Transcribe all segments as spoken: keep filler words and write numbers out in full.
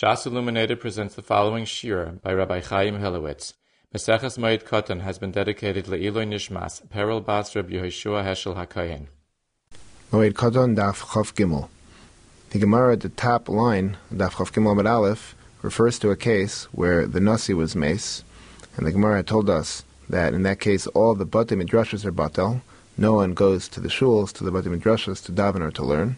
Shas Illuminated presents the following shir by Rabbi Chaim Hilewitz. Maseches Moed Katan has been dedicated le'ilui nishmas, Peril Bas Rabbi Yehoshua Heshel Hakayen. Moed Katan daf Chav Gimel. The Gemara at the top line, daf Chav Gimel Amud Aleph, refers to a case where the nasi was mace, and the Gemara told us that in that case all the batei midrashos are batel. No one goes to the shuls, to the batei midrashos, to daven or to learn.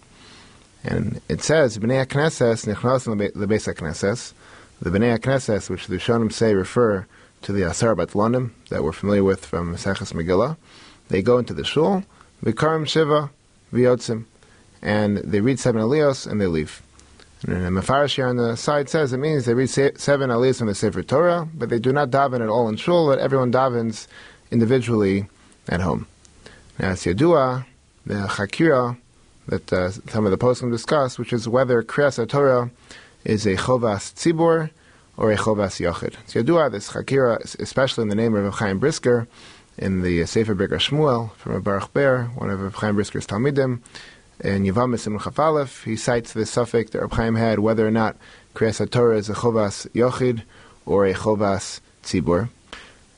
And it says, Bnei HaKnesses Nichnasim Lebeis HaKnesses. The Bnei HaKnesses, which the Rishonim say refer to the Asar Batlanim that we're familiar with from Maseches Megillah, they go into the shul, V'karim Shiva V'yotzim, and they read seven aliyos and they leave. And in the Mefarish here on the side says it means they read seven aliyos from the Sefer Torah, but they do not daven at all in shul, but everyone davens individually at home. Now it's Yadua, the Chakira, that uh, some of the poskim discuss, which is whether Kriyas HaTorah is a Chovas Tzibor or a Chovas Yochid. It's Yadua, this Chakira, especially in the name of Reb Chaim Brisker, in the Sefer Berger Shmuel, from a Baruch Ber, one of Reb Chaim Brisker's Talmidim, in Yevam Simon Chafalef, he cites this suffix that Reb Chaim had, whether or not Kriyas HaTorah is a Chovas Yochid or a Chovas Tzibor.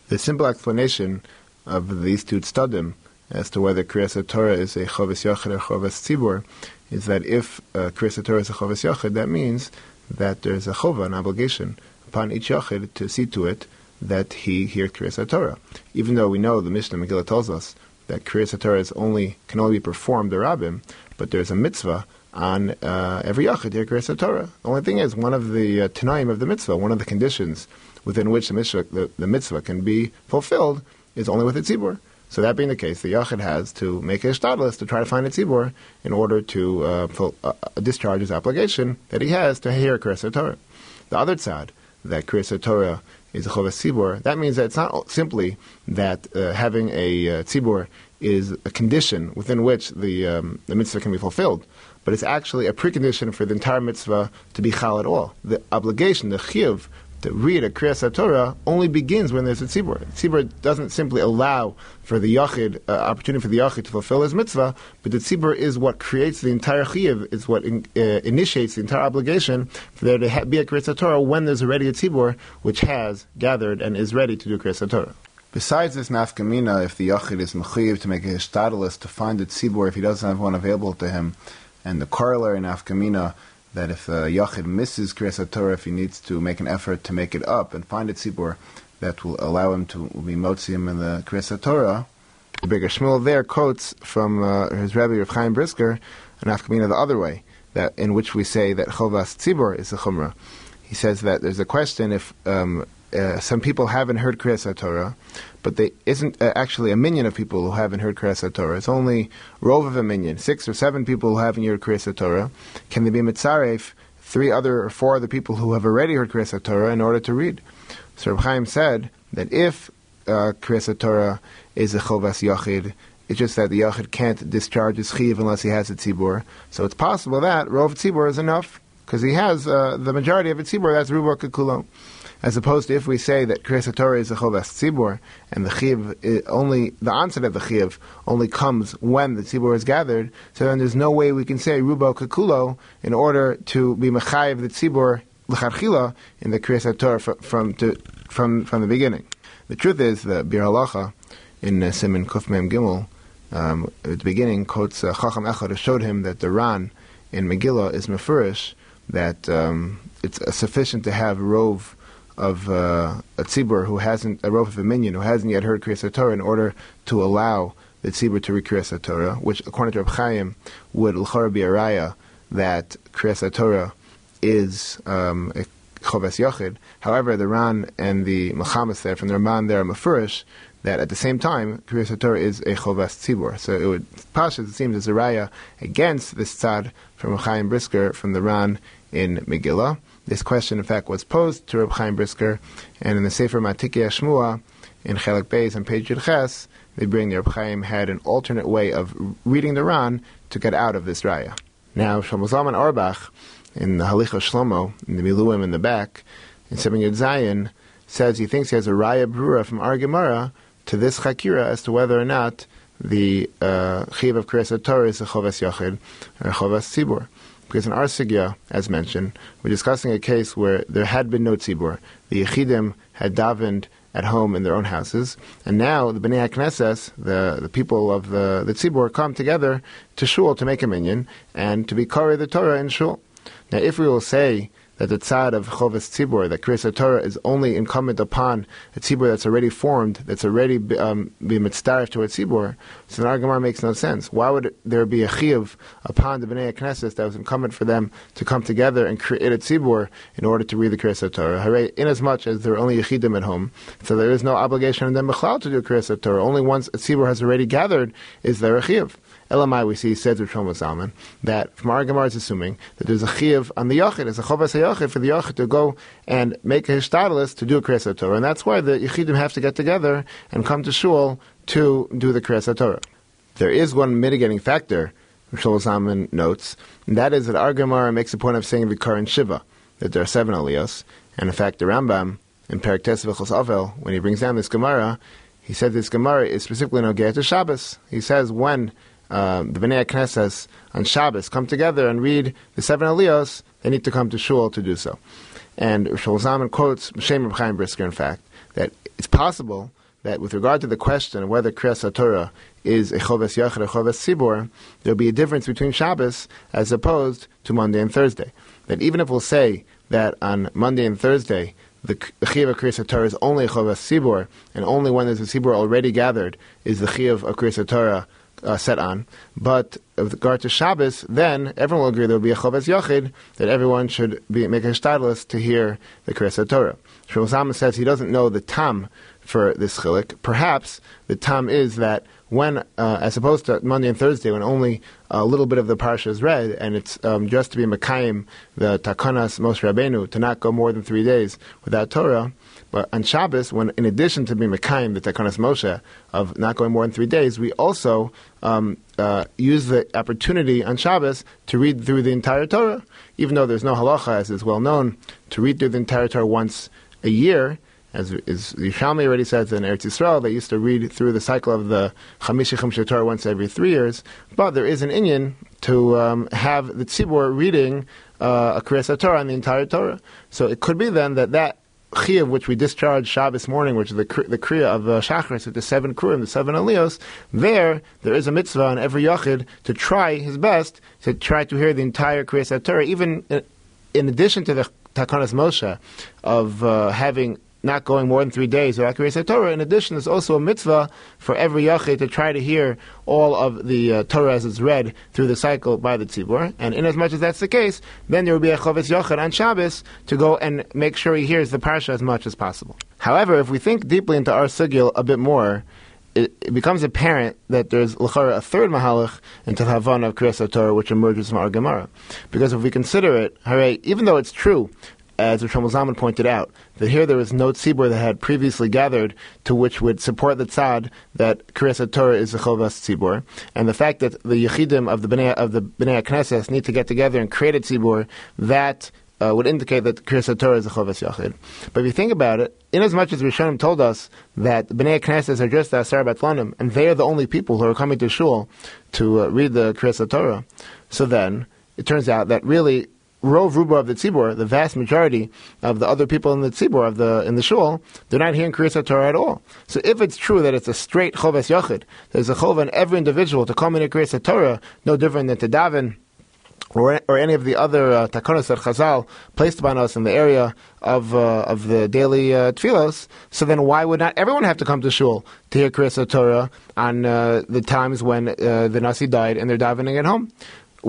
The simple explanation of these two tzadim as to whether Kriyas HaTorah is a Chovas Yochid or Chovas Tzibor, is that if uh, Kriyas HaTorah is a Chovas Yochid, that means that there is a Chova, an obligation, upon each Yochid to see to it that he hear Kriyas HaTorah. Even though we know the Mishnah Megillah tells us that Kriyas HaTorah is only, can only be performed the Rabbim, but there is a mitzvah on uh, every Yochid to hear Kriyas HaTorah. The only thing is, one of the uh, Tanaim of the mitzvah, one of the conditions within which the mitzvah, the, the mitzvah can be fulfilled is only with a Tzibor. So that being the case, the Yachid has to make a shtadlis to try to find a tzibor in order to uh, full, uh, discharge his obligation that he has to hear Kriyas HaTorah. The other tzad, that Kriyas HaTorah is a Chovas Tzibor, that means that it's not simply that uh, having a uh, tzibor is a condition within which the, um, the mitzvah can be fulfilled, but it's actually a precondition for the entire mitzvah to be chal at all. The obligation, the chiyuv, to read a Kriyas HaTorah only begins when there's a tzibor. The tzibor doesn't simply allow for the yachid, uh, opportunity for the yachid to fulfill his mitzvah, but the tzibor is what creates the entire chiyuv, it's what in, uh, initiates the entire obligation for there to ha- be a Kriyas HaTorah when there's already a tzibor which has gathered and is ready to do Kriyas HaTorah. Besides this nafka mina, if the yachid is mechiv to make a hishtadalus to find a tzibor if he doesn't have one available to him, and the corollary nafka mina, that if a Yachid misses Kriyas HaTorah, if he needs to make an effort to make it up and find a Tzibor, that will allow him to be Motziim in the Kriyas HaTorah. The Berger Shmuel there quotes from uh, his Rabbi Reb Chaim Brisker, an Afkamina the other way, that in which we say that Chovas Tzibor is a Chumrah. He says that there's a question if um, uh, some people haven't heard Kriyas HaTorah, but there isn't uh, actually a minion of people who haven't heard Kriyas HaTorah. It's only rove of a minion, six or seven people who haven't heard Kriyas HaTorah. Can they be mitzaref, three other or four other people who have already heard Kriyas HaTorah in order to read? So Reb Chaim said that if uh, Kriyas HaTorah is a Chovas Yachid, it's just that the Yachid can't discharge his Chiv unless he has a Tzibor. So it's possible that rove Tzibor is enough, because he has uh, the majority of a Tzibor, that's Rubach Kulo. As opposed to if we say that Kriyas HaTorah is a Chovas Tzibor, and the Chiv only, the onset of the Chiv only comes when the Tzibor is gathered, so then there's no way we can say Rubo Kakulo in order to be Mechayiv the Tzibor L'Charchila in the Kriyas HaTorah from, from, to, from, from the beginning. The truth is that Bir Halacha in uh, Siman Kuf Mem Gimel, um, at the beginning, quotes uh, Chacham Echad who showed him that the Ran in Megillah is Mefurish, that um, it's uh, sufficient to have Rove of uh, a tzibur who hasn't, a rove of a minion who hasn't yet heard Kriyas HaTorah in order to allow the tzibur to read Kriyas HaTorah, which according to Reb Chaim would l'chor b'araya that Kriyas HaTorah is um, a Chovas Yochid. However, the Ran and the Mechamas there from the Ramban there are mefurish that at the same time Kriyas HaTorah is a Chovas Tzibur. So it would pashas, it seems, as a raya against this tzad from Reb Chaim Brisker from the Ran in Megillah. This question, in fact, was posed to Reb Chaim Brisker, and in the Sefer Matikia Shmua, in Chelek Beis and Page Yud Ches, they bring the Reb Chaim had an alternate way of reading the Ran to get out of this raya. Now, Shlomo Zalman Auerbach, in the Halicha Shlomo, in the Miluim in the back, in Seven Yud Zayin, says he thinks he has a raya brura from Ar Gemara to this Chakira as to whether or not the uh, Chiv of Kriyas HaTorah is a Chovas Yochid or a Chovas Tzibor. Because in our sugya, as mentioned, we're discussing a case where there had been no tzibur. The Yechidim had davened at home in their own houses, and now the Bnei HaKnesses, the, the people of the, the tzibur, come together to shul to make a minyan and to be korei the Torah in shul. Now, if we will say that the tzad of Chovas Tzibur, that Kriyas Torah is only incumbent upon a Tzibur that's already formed, that's already be, um, be mitzdarif to a Tzibur, so then our Gemara makes no sense. Why would there be a Chiv upon the Bnei HaKnesses that was incumbent for them to come together and create a Tzibur in order to read the Kriyas Torah? Inasmuch as there are only Yechidim at home, so there is no obligation on them to do Kriyas Torah. Only once a Tzibur has already gathered is there a Chiv. Elamai, we see, says with Shlomo Zalman, that from our Gemara is assuming that there's a chiyuv on the Yochid, there's a chovas haYochid for the Yochid to go and make a hishtadlus to do a Kriyas Torah. And that's why the Yechidim have to get together and come to shul to do the Kriyas Torah. There is one mitigating factor, Shlomo Zalman notes, and that is that our Gemara makes a point of saying vikar and shiva, that there are seven aliyos. And in fact, the Rambam, in Perek Tes V'chos Ovel, when he brings down this Gemara, he said this Gemara is specifically nogeh to Shabbos. He says when Uh, the Bnei HaKnesses on Shabbos come together and read the seven aliyos, they need to come to shul to do so. And Shlomo Zalman quotes Reb Chaim Brisker, in fact, that it's possible that with regard to the question of whether Kriyas HaTorah is a Chovas Yochid or Chovas Tzibur, there will be a difference between Shabbos as opposed to Monday and Thursday. That even if we'll say that on Monday and Thursday the Chiyuv of Kriyas HaTorah is only a Chovas Tzibur, and only when there's a Tzibur already gathered is the Chiyuv of Kriyas HaTorah Uh, set on, but with regard to Shabbos, then everyone will agree there will be a Chovas Yochid, that everyone should be, make a Hishtadlus to hear the Kriyas HaTorah. Shlomo Zalman says he doesn't know the tam for this chiluk. Perhaps the tam is that when, uh, as opposed to Monday and Thursday, when only a little bit of the parsha is read, and it's um, just to be Mekayim, the Takanas Moshe Rabbeinu, to not go more than three days without Torah. But on Shabbos, when in addition to being Mekayim, the Takanas Moshe, of not going more than three days, we also um, uh, use the opportunity on Shabbos to read through the entire Torah. Even though there's no halacha, as is well known, to read through the entire Torah once a year, as Yerushalmi already says in Eretz Yisrael, they used to read through the cycle of the Chamishi Chumshei Torah once every three years, but there is an inyan to um, have the Tzibur reading uh, a Kriyas Torah on the entire Torah. So it could be then that that Chiyuv, which we discharge Shabbos morning, which is the, the Kriya of uh, Shacharis with the seven Kruim, the seven Aliyos, there, there is a mitzvah on every Yochid to try his best, to try to hear the entire Kriyas Torah, even in, in addition to the Takanas Moshe of uh, having not going more than three days without Kriyas Torah. In addition, there's also a mitzvah for every Yochid to try to hear all of the uh, Torah as it's read through the cycle by the Tzibur. And inasmuch as that's the case, then there will be a Chovas Yochid on Shabbos to go and make sure he hears the Parsha as much as possible. However, if we think deeply into our sugya a bit more, it, it becomes apparent that there's l'chara a third mahalach into the Havana of Kriyas Torah, which emerges from our Gemara. Because if we consider it, hooray, even though it's true, as Shlomo Zalman pointed out, that here there was no tzibur that had previously gathered to which would support the tzad that Kriyas Torah is the Chovas tzibur, and the fact that the Yechidim of the Bnei of the Bnei HaKnesses need to get together and create a tzibur, that uh, would indicate that Kriyas Torah is the Chovas Yochid. But if you think about it, inasmuch as Rishonim told us that Bnei HaKnesses are just the Asar Batlanim, and they are the only people who are coming to shul to uh, read the Kriyas Torah, so then it turns out that really Rov Ruba of the Tzibur, the vast majority of the other people in the Tzibur, of the, in the shul, they're not hearing Kriyas Torah at all. So if it's true that it's a straight Chovas Yochid, there's a Chov on every individual to come into Kriyas Torah, no different than to daven or, or any of the other uh, Takonos or Chazal placed upon us in the area of uh, of the daily uh, Tfilos, so then why would not everyone have to come to shul to hear Kriyas Torah on uh, the times when uh, the Nasi died and they're davening at home?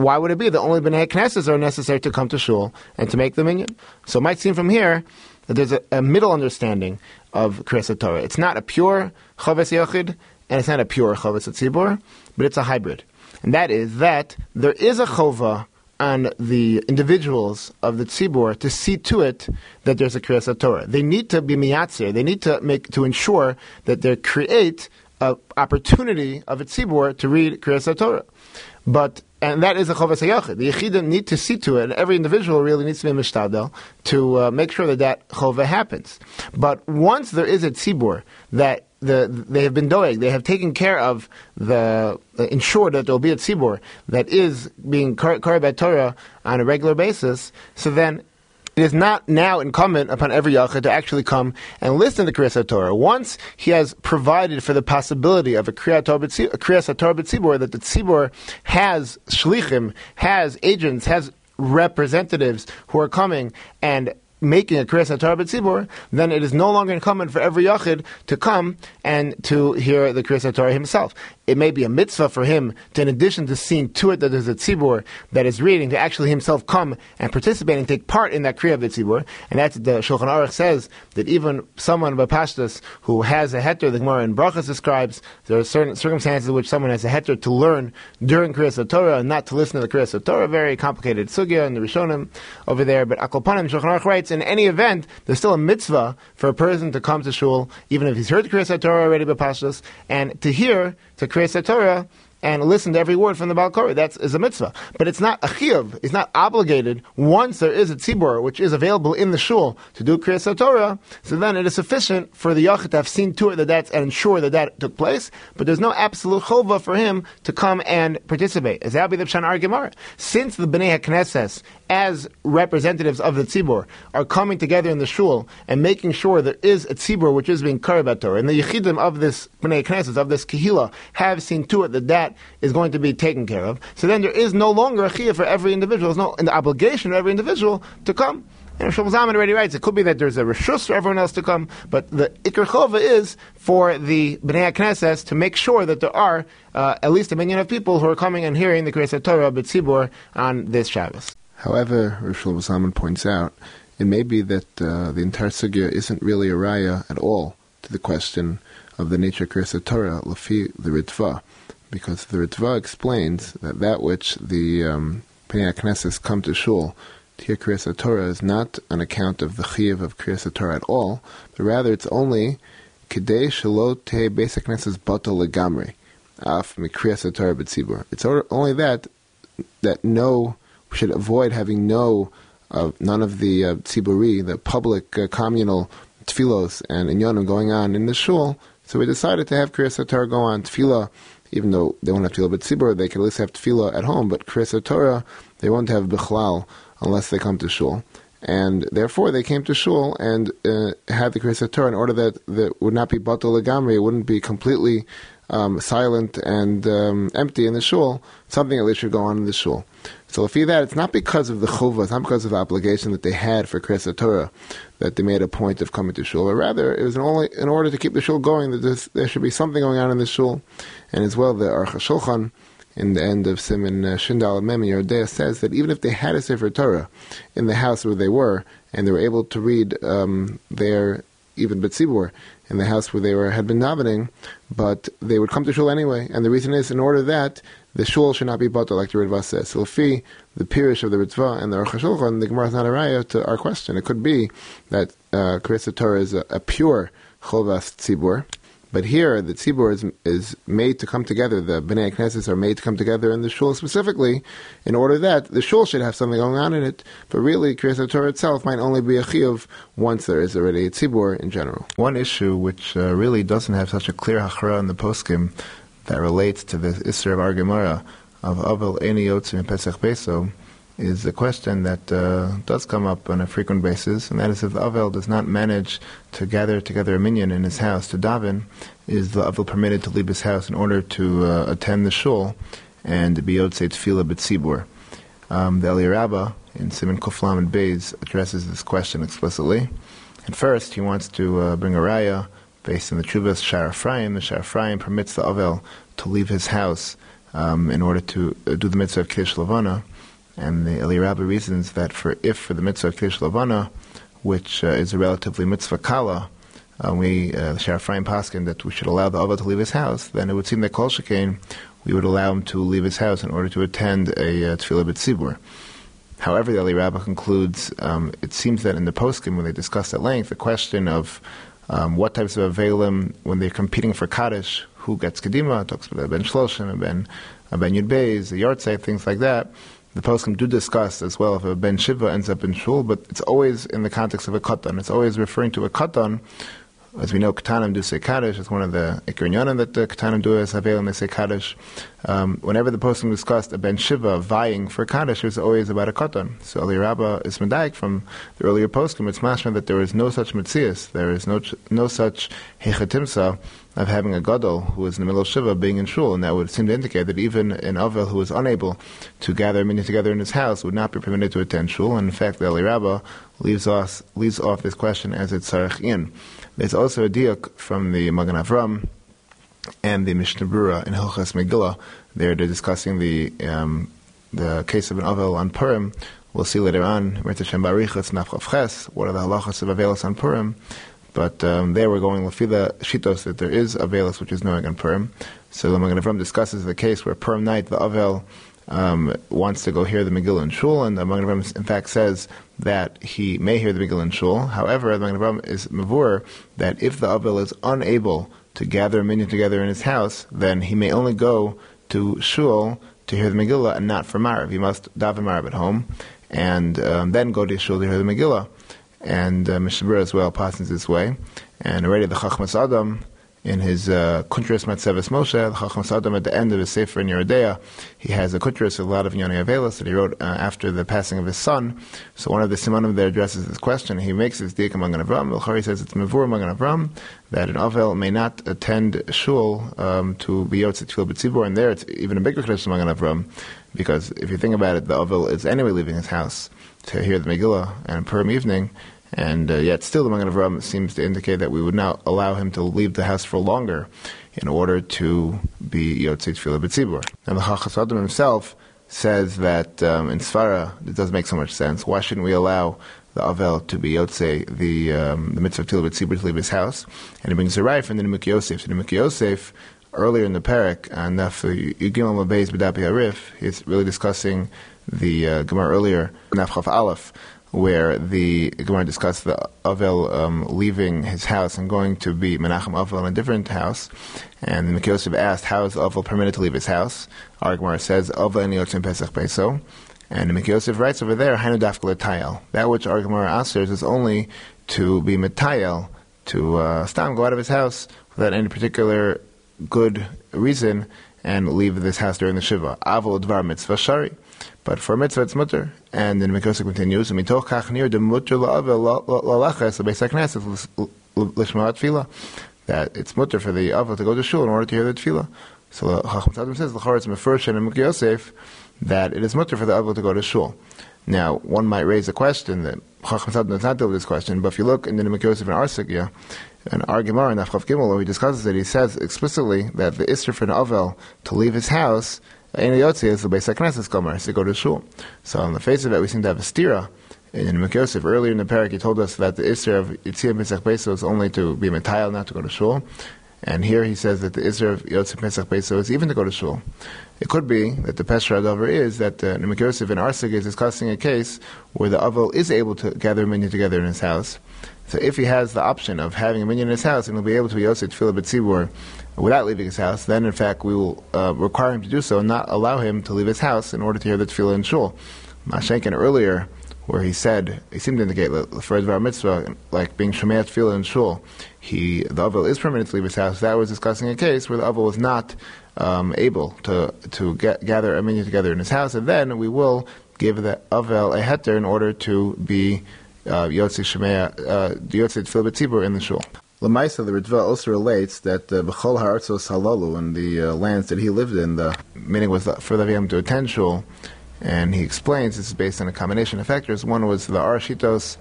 Why would it be that only Bnei HaKnesses are necessary to come to shul and to make the minyan? So it might seem from here that there's a, a middle understanding of Kriyas Torah. It's not a pure Chovas Yochid, and it's not a pure Chovas Tzibur, but it's a hybrid. And that is that there is a Chovah on the individuals of the Tzibur to see to it that there's a Kriyas Torah. They need to be miyatzir. They need to make to ensure that they create an opportunity of a Tzibur to read Kriyas Torah. But and that is a Choves HaYachid. The Yechidim need to see to it, and every individual really needs to be a Mishtadel to uh, make sure that that Chove happens. But once there is a Tzibur that the they have been doing, they have taken care of the, uh, ensure that there will be a Tzibur that is being Kar- Karabet Torah on a regular basis, so then it is not now incumbent upon every Yachid to actually come and listen to Kriyas HaTorah. Once he has provided for the possibility of a Kriyas HaTorah B'tzibor, that the Tzibor has shlichim, has agents, has representatives who are coming and making a Kriyas HaTorah B'tzibor, then it is no longer incumbent for every Yachid to come and to hear the Kriyas HaTorah himself. It may be a mitzvah for him to, in addition to seeing to it that there's a tzibur that is reading, to actually himself come and participate and take part in that kriya of the tzibur. And that's the Shulchan Aruch says that even someone b'pashtus who has a heter, the Gemara in Brachas describes, there are certain circumstances in which someone has a heter to learn during Kriyas HaTorah and not to listen to the Kriyas HaTorah. Very complicated sugya and the Rishonim over there. But Akol Panim, Shulchan Aruch writes, in any event, there's still a mitzvah for a person to come to shul, even if he's heard the Kriyas HaTorah already b'pashtus, and to hear, to Kriyas Torah and listen to every word from the Baal Korah. That is a mitzvah. But it's not a chiyuv. It's not obligated once there is a tzibor, which is available in the shul, to do Kriyas Torah. So then it is sufficient for the Yachid to have seen to it that that's, and ensure that that took place. But there's no absolute chovah for him to come and participate. As Abi the Pshan Ar Gemara, since the Bnei HaKnesses, as representatives of the tzibor, are coming together in the shul and making sure there is a tzibor which is being karebat Torah, and the yechidim of this Bnei Knesses, of this kehila, have seen to it that that is going to be taken care of. So then there is no longer a chiyah for every individual. There's no an obligation for every individual to come. And Shlomo Zalman already writes, it could be that there's a reshus for everyone else to come, but the Iker Chova is for the Bnei HaKnesses to make sure that there are uh, at least a million of people who are coming and hearing the Kriyas HaTorah B'tzibor on this Shabbos. However, Rav Shlomo Zalman points out, it may be that uh, the entire sugya isn't really a raya at all to the question of the nature of Kriyas HaTorah Lefi the Ritva, because the Ritva explains that that which the um, Bnei HaKnesses come to shul to hear Kriyas HaTorah is not on account of the chiyuv of Kriyas HaTorah at all, but rather it's only Kedei Shelo Tehei Beis HaKnesses Batel Legamri Af Mikriyas HaTorah B'tzibur. It's only that that no should avoid having no, uh, none of the uh, tziburi, the public uh, communal tfilos and inyonim going on in the shul. So we decided to have Kriyas HaTorah go on tefillah, even though they won't have tefillah b'tzibur, they can at least have tefillah at home, but Kriyas HaTorah, they won't have bichlal unless they come to shul. And therefore they came to shul and uh, had the Kriyas HaTorah in order that that would not be batal legamri, it wouldn't be completely um, silent and um, empty in the shul, something at least should go on in the shul. So, if you that, it's not because of the chuvah, it's not because of the obligation that they had for Kriyas HaTorah that they made a point of coming to shul, but rather it was an only, in order to keep the shul going that there should be something going on in the shul. And as well, the Aruch HaShulchan, in the end of Siman Shindal Mem in Yerdea, says that even if they had a Sefer Torah in the house where they were, and they were able to read um, their even B'tzibur, in the house where they were had been davening, but they would come to shul anyway. And the reason is, in order that the shul should not be batal, like the Ritva says. So, Lefi, the Pirush of the Ritva and the Aruch HaShulchan, the Gemara is not a raya to our question. It could be that uh, Kriyas HaTorah is a, a pure chovas tzibur, but here the tzibur is, is made to come together. The Bnei HaKnesses are made to come together in the shul specifically, in order that the shul should have something going on in it. But really, Kriyas HaTorah itself might only be a chiyuv once there is already a tzibur in general. One issue which uh, really doesn't have such a clear hachra in the poskim that relates to the Isser of our Gemara of Avel Eini Yotzei Mipesach Beso is a question that uh, does come up on a frequent basis, and that is if the Avel does not manage to gather together a minyan in his house to daven, is the Avel permitted to leave his house in order to uh, attend the shul and be Yotzei Tefillah B'tzibur? Um, the Eliyah Rabbah in Siman Kuflam and Beis addresses this question explicitly. And first, he wants to uh, bring a raya based on the Teshuvas Shaarei Ephraim. The Shaarei Ephraim permits the Avel to leave his house um, in order to uh, do the mitzvah of Kiddush Levana. And the Eliyah Rabbah reasons that for if for the mitzvah of Kiddush Levana, which uh, is a relatively mitzvah kala, uh, we uh, the Shaarei Ephraim paskin that we should allow the Avel to leave his house, then it would seem that Kol Shekain we would allow him to leave his house in order to attend a uh, Tefillah B'tzibur. However, the Eliyah Rabbah concludes, um, it seems that in the poskim when they discussed at length the question of Um, what types of Avelim, when they're competing for Kaddish, who gets Kedima, talks about a Ben Shloshim, a Ben, a Ben Yud Beis, a Yartzeit, things like that. The poskim do discuss as well if a Ben Shiva ends up in Shul, but it's always in the context of a Katan. It's always referring to a Katan. As we know, Katanim do say Kaddish. It's one of the Iker Yonim that the Katanim do as Havel, and they say Kaddish. Um, whenever the poskim discussed a Ben Shiva vying for Kaddish, it was always about a Katan. So Eliyah Rabbah is Medaik from the earlier poskim. It's mashma that there is no such Metzias. There is no no such Hechatimsa of having a gadol who is in the middle of Shiva being in Shul, and that would seem to indicate that even an Avel who is unable to gather many together in his house would not be permitted to attend Shul. And in fact, the Eliyah Rabbah leaves us leaves off this question as it's Tzarech In. There's also a diuk from the Magen Avraham and the Mishnah Berurah in Hilchas Megillah. There they're discussing the um, the case of an Avel on Purim. We'll see later on, what are the halachas of Avelis on Purim. But um, there we're going with the Shiltos that there is Avelis which is knowing on Purim. So the Magen Avraham discusses the case where Purim night the Avel Um, wants to go hear the Megillah in Shul, and the Magen Avraham in fact says that he may hear the Megillah in Shul. However, the Magen Avraham is mavur that if the Avel is unable to gather a minyan together in his house, then he may only go to Shul to hear the Megillah and not for Marav. He must daven Marav at home and um, then go to Shul to hear the Megillah. And uh, Mishnah Berurah as well passes this way. And already the Chochmas Adam, in his uh, Kuntres Maseches Moshe, the Chochmas Adam, at the end of his Sefer in Yeridea, he has a Kuntres, a lot of Yoni Avelis that he wrote uh, after the passing of his son. So one of the Simonim there addresses this question. He makes this Diak Magen Avraham. Elchari says it's Mevur Magen Avraham that an Avel may not attend Shul um, to be Yotze Tefillah B'Tzibor, and there it's even a bigger Kodesh Magen Avraham, because if you think about it, the Avel is anyway leaving his house to hear the Megillah and Purim evening. And uh, yet still the Magen Avraham seems to indicate that we would not allow him to leave the house for longer in order to be Yotzei Tefillah B'Tzibur. And the Chochmas Adam himself says that um, in Svara, it doesn't make so much sense. Why shouldn't we allow the Avel to be Yotzei, the, um, the mitzvah of Tefillah B'Tzibur, to leave his house? And he brings a raya from the Nimuk Yosef. So the Nimuk Yosef, earlier in the parak, and Yugimel Mabeis B'Dapi Rif, he's really discussing the uh, Gemara earlier, Nafchaf Aleph, where the Gemara discussed the Avel um, leaving his house and going to be Menachem Avel in a different house. And the Nimuk Yosef asked, how is Avel permitted to leave his house? Our Gemara says, Avel en yotzim pesach peso. And the Nimuk Yosef writes over there, Hainu dafka l'tayel. That which our Gemara answers is only to be metayel, to uh, stam, go out of his house without any particular good reason and leave this house during the Shiva. Avel dvar mitzvah shari. But for mitzvah, it's mutter. And then Nimuk Yosef continues, Mitoch kach nir de mutter la'avel la'lachas l'beis ha'knesses l'shma ha'tfila. That it's mutter for the Avel to go to Shul in order to hear the Tefillah. So the Chochmas Adam says, L'chor it's mefersh and Nimuk Yosef, that it is mutter for the Avel to go to Shul. Now, one might raise a question that Chochmas Adam does not deal with this question, but if you look in the Nimuk Yosef and Arsagya, and our Gemara in Afchav Gimel, he discusses it, he says explicitly that the Isser for an Avel to leave his house is the basic Knesset Gomer, to go to Shul. So on the face of it, we seem to have a stira. In Nimuk Yosef, earlier in the parak, he told us that the Isser of Yitzhak Pesach Beso is only to be Metayel, not to go to Shul. And here he says that the Isser of Yitzhak Pesach Beso is even to go to Shul. It could be that the Pesach Adover is that uh, Nimuk Yosef in Arsig is discussing a case where the Avel is able to gather minyan together in his house. So if he has the option of having a minyan in his house and he'll be able to be Yosef Tefillah B'Tzibur without leaving his house, then in fact we will uh, require him to do so and not allow him to leave his house in order to hear the tefillah in Shul. Mashenkin earlier, where he said, he seemed to indicate that for Dvar Mitzvah, like being Shomei Tefillah in Shul, he, the Avel is permitted to leave his house. That was discussing a case where the Avel was not um, able to, to get, gather a minyan together in his house, and then we will give the Avel a heter in order to be uh, Yotzei Shomei Tefillah B'Tzibur in the Shul. Lamaisa, the Ritva also relates that B'chol ha'artzos halalu, in the uh, lands that he lived in, the meaning was for the Aviam to attend Shul, and he explains this is based on a combination of factors. One was the Arashitos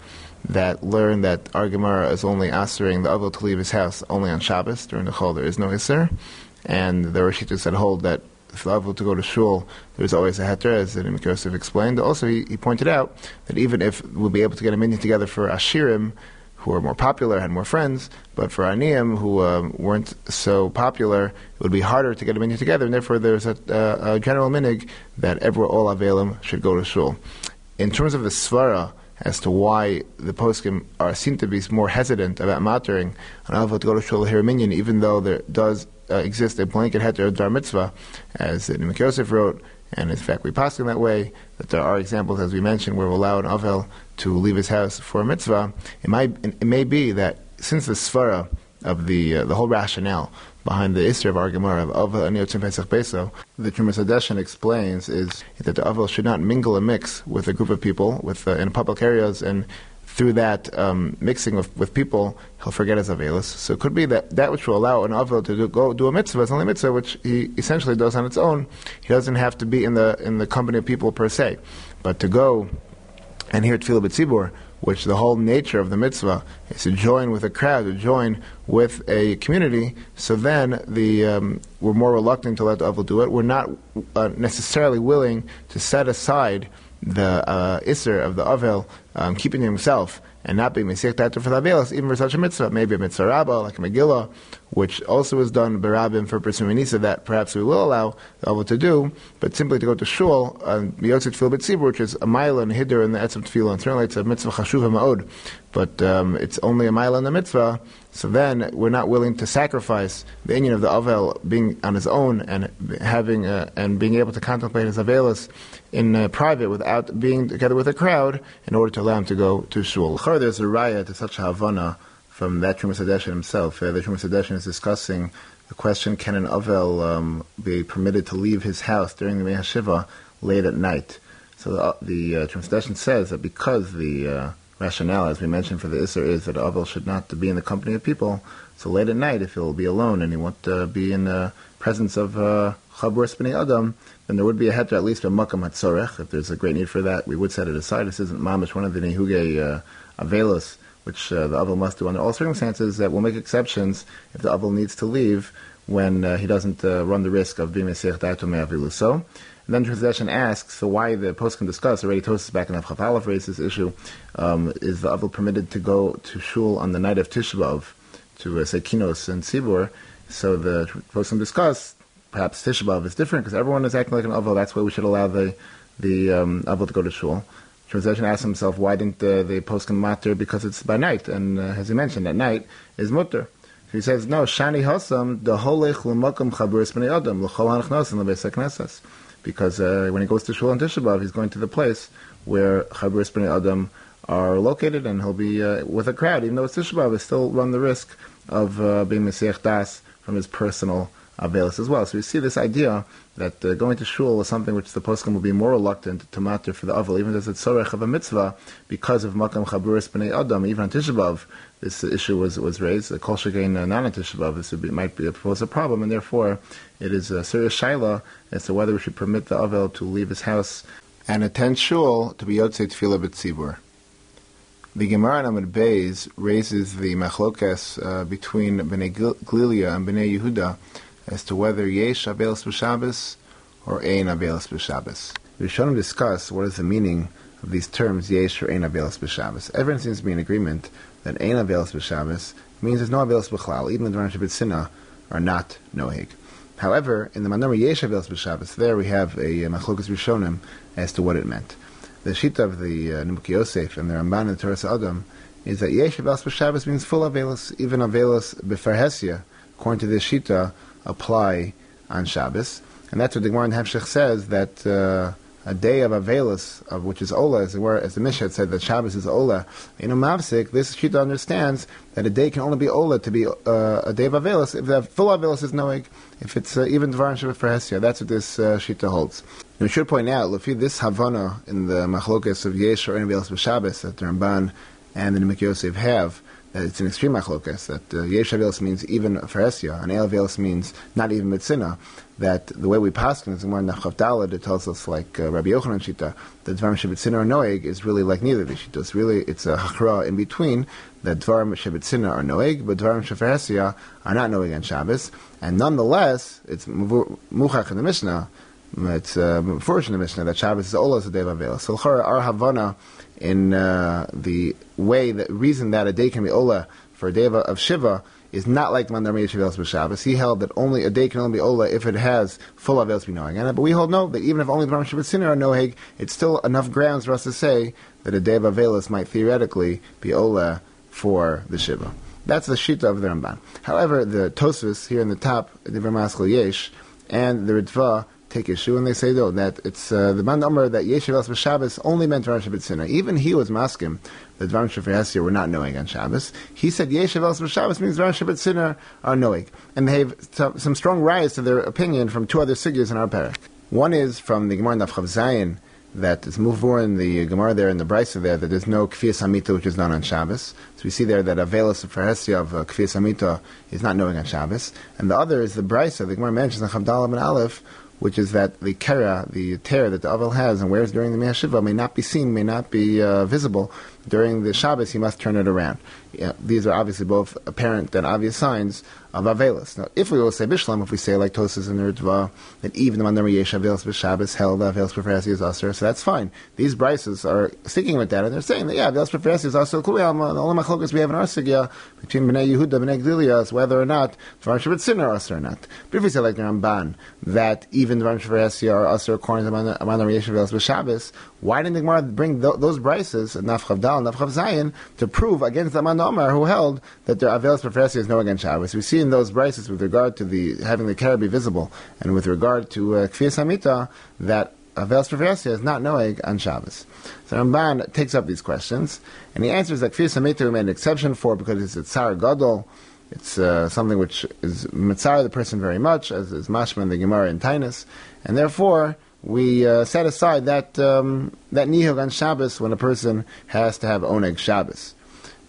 that learned that our Gemara is only assuring the Avel to leave his house only on Shabbos, during the Chol there is no Isser, and the Arashitos that hold that for the Avel to go to Shul there's always a heter, as the Nimuk Yosef explained. Also, he, he pointed out that even if we'll be able to get a minyan together for Ashirim, who were more popular, had more friends, but for Aniyim, who uh, weren't so popular, it would be harder to get a minyan together, and therefore there's a, uh, a general minig that everyone, all Avelim, should go to Shul. In terms of the Svara, as to why the poskim are seem to be more hesitant about mattering an Avel to go to Shul to hear a minyan, even though there does uh, exist a blanket heter of Dar Mitzvah, as Nimuk Yosef wrote, and in fact we pass in that way, that there are examples, as we mentioned, where we're allowed an Ovel to leave his house for a mitzvah. It, might, it may be that since the svara of the uh, the whole rationale behind the Isra of our Gemara of Ovel and Yotzim Pesach Beso, the Terumas HaDeshen explains is that the Ovel should not mingle and mix with a group of people with uh, in public areas, and through that um, mixing of, with people, he'll forget his Avelis. So it could be that that which will allow an Ovel to do, go do a mitzvah is only a mitzvah which he essentially does on its own. He doesn't have to be in the in the company of people per se, but to go and hear Tefillah B'tzibur, which the whole nature of the mitzvah is to join with a crowd, to join with a community, so then the um, we're more reluctant to let the Ovel do it. We're not uh, necessarily willing to set aside the uh, Isser of the Ovel, um, keeping it himself, and not being Mesech Tater for the Avelos, even for such a mitzvah, maybe a mitzvah rabbah, like a Megillah, which also is done by Rabbim for pursuing Nisa, that perhaps we will allow the Ovel to do, but simply to go to Shul, Yotzei Tefillah B'tzibur, which is a mile and hidur in the Etz of Tefillah, and certainly it's a mitzvah chashuva ma'od, but um, it's only a mile in the mitzvah, so then we're not willing to sacrifice the inyan of the Ovel being on his own and having uh, and being able to contemplate his Avelos in uh, private without being together with a crowd in order to allow him to go to Shul. There's a raya to such a havana from that Terumas HaDeshen himself. Uh, the Terumas HaDeshen is discussing the question, can an Ovel um, be permitted to leave his house during the Mei HaShiva late at night? So the, uh, the uh, Terumas HaDeshen says that because the uh, rationale, as we mentioned, for the Isser is that Ovel should not be in the company of people, so late at night, if he'll be alone and he won't uh, be in the presence of uh, Chabur Spini Adam, then there would be a heter, at least a Makam HaTzorech. If there's a great need for that, we would set it aside. This isn't mamish, one of the Nehuge uh, Avelos, which uh, the Ovel must do under all circumstances, that will make exceptions if the Ovel needs to leave when uh, he doesn't uh, run the risk of being Mesech Dato Me Avilu. So, and then Terumas HaDeshen asks, so why the post can discuss, already Tosafos back in Avchat Aleph raised this issue, um, is the Ovel permitted to go to Shul on the night of Tisha B'Av, to uh, say Kinos and Sibur? So the post can discuss, perhaps Tisha B'Av is different because everyone is acting like an Ovel, that's why we should allow the, the um, Ovel to go to Shul. Terumas HaDeshen asks himself, why didn't uh, the poskim matter? Because it's by night, and uh, as he mentioned, at night is mutter. So he says, no, shani hosam deholech l'makom chaburis b'nei adam l'chol hanachnosim l'beis haknesses, because uh, when he goes to Shul on Tisha B'Av, he's going to the place where chaburis b'nei adam are located, and he'll be uh, with a crowd, even though it's Tisha B'Av, he'll still run the risk of uh, being mesech das from his personal Avelis as well. So we see this idea that uh, going to Shul is something which the poskim will be more reluctant to matter for the Ovel, even as it's Sorech of a mitzvah, because of Makam Chaburis B'nei Adam. Even on Tisha B'Av, this issue was was raised. The Kol Shekein Nana Tisha B'Av, this would be, might be, pose a problem, and therefore it is a serious shaila as to whether we should permit the Ovel to leave his house and attend Shul to be Yotzei Tefillah B'tzibur. The Gemara in Amud Beis raises the machlokes uh, between Bnei Glilia and Bnei Yehuda as to whether yesh avelos b'shabbos or ein avelos b'shabbos. We shall discuss what is the meaning of these terms, yesh or ein avelos b'shabbos. Everyone seems to be in agreement that ein avelos b'shabbos means there's no avelos b'chlal, even the Dvarim Shebetzinah are not noheg. However, in the Maimar yesh avelos b'shabbos, there we have a uh, machlokas rishonim as to what it meant. The shita of the uh, Nimuk Yosef and the Ramban and Terumas HaDeshen is that yesh avelos b'shabbos means full avelos, even avelos b'farhesia, according to this shita, apply on Shabbos. And that's what the Gemara in Hafshech says, that uh, a day of Avelis, of which is Ola, as, were, as the Mishnah said, that Shabbos is Ola. In a Mavsik, this Shita understands that a day can only be Ola to be uh, a day of Avelis if the full Avelis is Noeg, if it's uh, even Dvaran Shabbat for Hesia. That's what this uh, Shita holds. And we should point out, Lefi, this Havana in the Machlokas of Yesh or Ein Avelis B'Shabbos that the Ramban and the Nimuk Yosef have, it's an extreme machlokas, that uh, yesh avelos means even farhesia, and el avelos means not even mitzina, that the way we paskin is in one Nachchav Dalad, it tells us, like uh, Rabbi Yochanan Shita, that Dvarim Shebetzinah or Noeg is really like neither of these Shitas. Really, it's a hachra in between, that Dvarim Shebetzinah are Noeg, but Dvarim Shefarhesia are not Noeg on Shabbos, and nonetheless, it's muchach in the Mishnah, it's uh, fortunate in the Mishnah, that Shabbos is Ola as a day of avelos. So, our Havana in uh, the way, the reason that a day can be Ola for a day of, of Shiva is not like the Mandar Yesh Avelos B'Shabbos. He held that only a day can only be Ola if it has full Avelos B'Noeg on it. But we hold no, that even if only the Dvarim Shebetzinah are Noeg, it's still enough grounds for us to say that a day of Avelos might theoretically be Ola for the Shiva. That's the shita of the Ramban. However, the Tosafos here in the top, the Vermaschal Yesh, and the Ritva take issue, and they say though that it's uh, the Ban Omer that Yeshiv Elas B'Shabbos only meant Rosh Hashanah. Even he was maskim that Dvarim Shefehasir were not knowing on Shabbos. He said Yeshiv Elas B'Shabbos means Rosh Hashanah are knowing, and they have some, some strong rise to their opinion from two other sugars in our pair. One is from the Gemara Daf Chav Zayin, that it's muvor in the Gemara there, in the Brisa there, that there's no Kfiyas Hamita which is done on Shabbos. So we see there that Avelis of Ferhesia of uh, Kfiyas Hamita is not knowing on Shabbos. And the other is the Brisa, the Gemara mentions in Chavdal Ben Aleph, which is that the kera, the tear that the Avel has and wears during the Mea Shiva may not be seen, may not be uh, visible. During the Shabbos, he must turn it around. Yeah, these are obviously both apparent and obvious signs of Avelis. Now, if we will say Bishlam, if we say like Tosas and Ritva, that even the Mandam Yesh Avelis B'Shabbos held Avelis B'Ferasi is Asur, so that's fine. These brises are sticking with that, and they're saying that, yeah, Avelis B'Ferasi is Asur, Kuli Alma, the only machlokas we have in our sugya between B'nai Yehuda B'nai Gdilias, whether or not Dvar Shabbat Sinner are Asur or not. But if we say like the Ramban, that even Dvar Shabbat are Asur according to Mandam Yesh Avelis B'Shabbos, why didn't the Gemara bring th- those brises, Naf Chavdal, Naf Chav Zayin, to prove against the Omer, who held that their Avelis B'Ferasi is knowing on Shabbos? We see in those brises with regard to the having the Kara be visible, and with regard to uh, Kfiyas Hamita, that Avelis B'Ferasi is not knowing on Shabbos. So Ramban takes up these questions, and he answers that Kfiyas Hamita we made an exception for because it's a Tzar Gadol. It's uh, something which is Mitzar the person very much, as is Mashman the Gemara in Tainus, and therefore we uh, set aside that um, that Nihug on Shabbos when a person has to have Oneg Shabbos.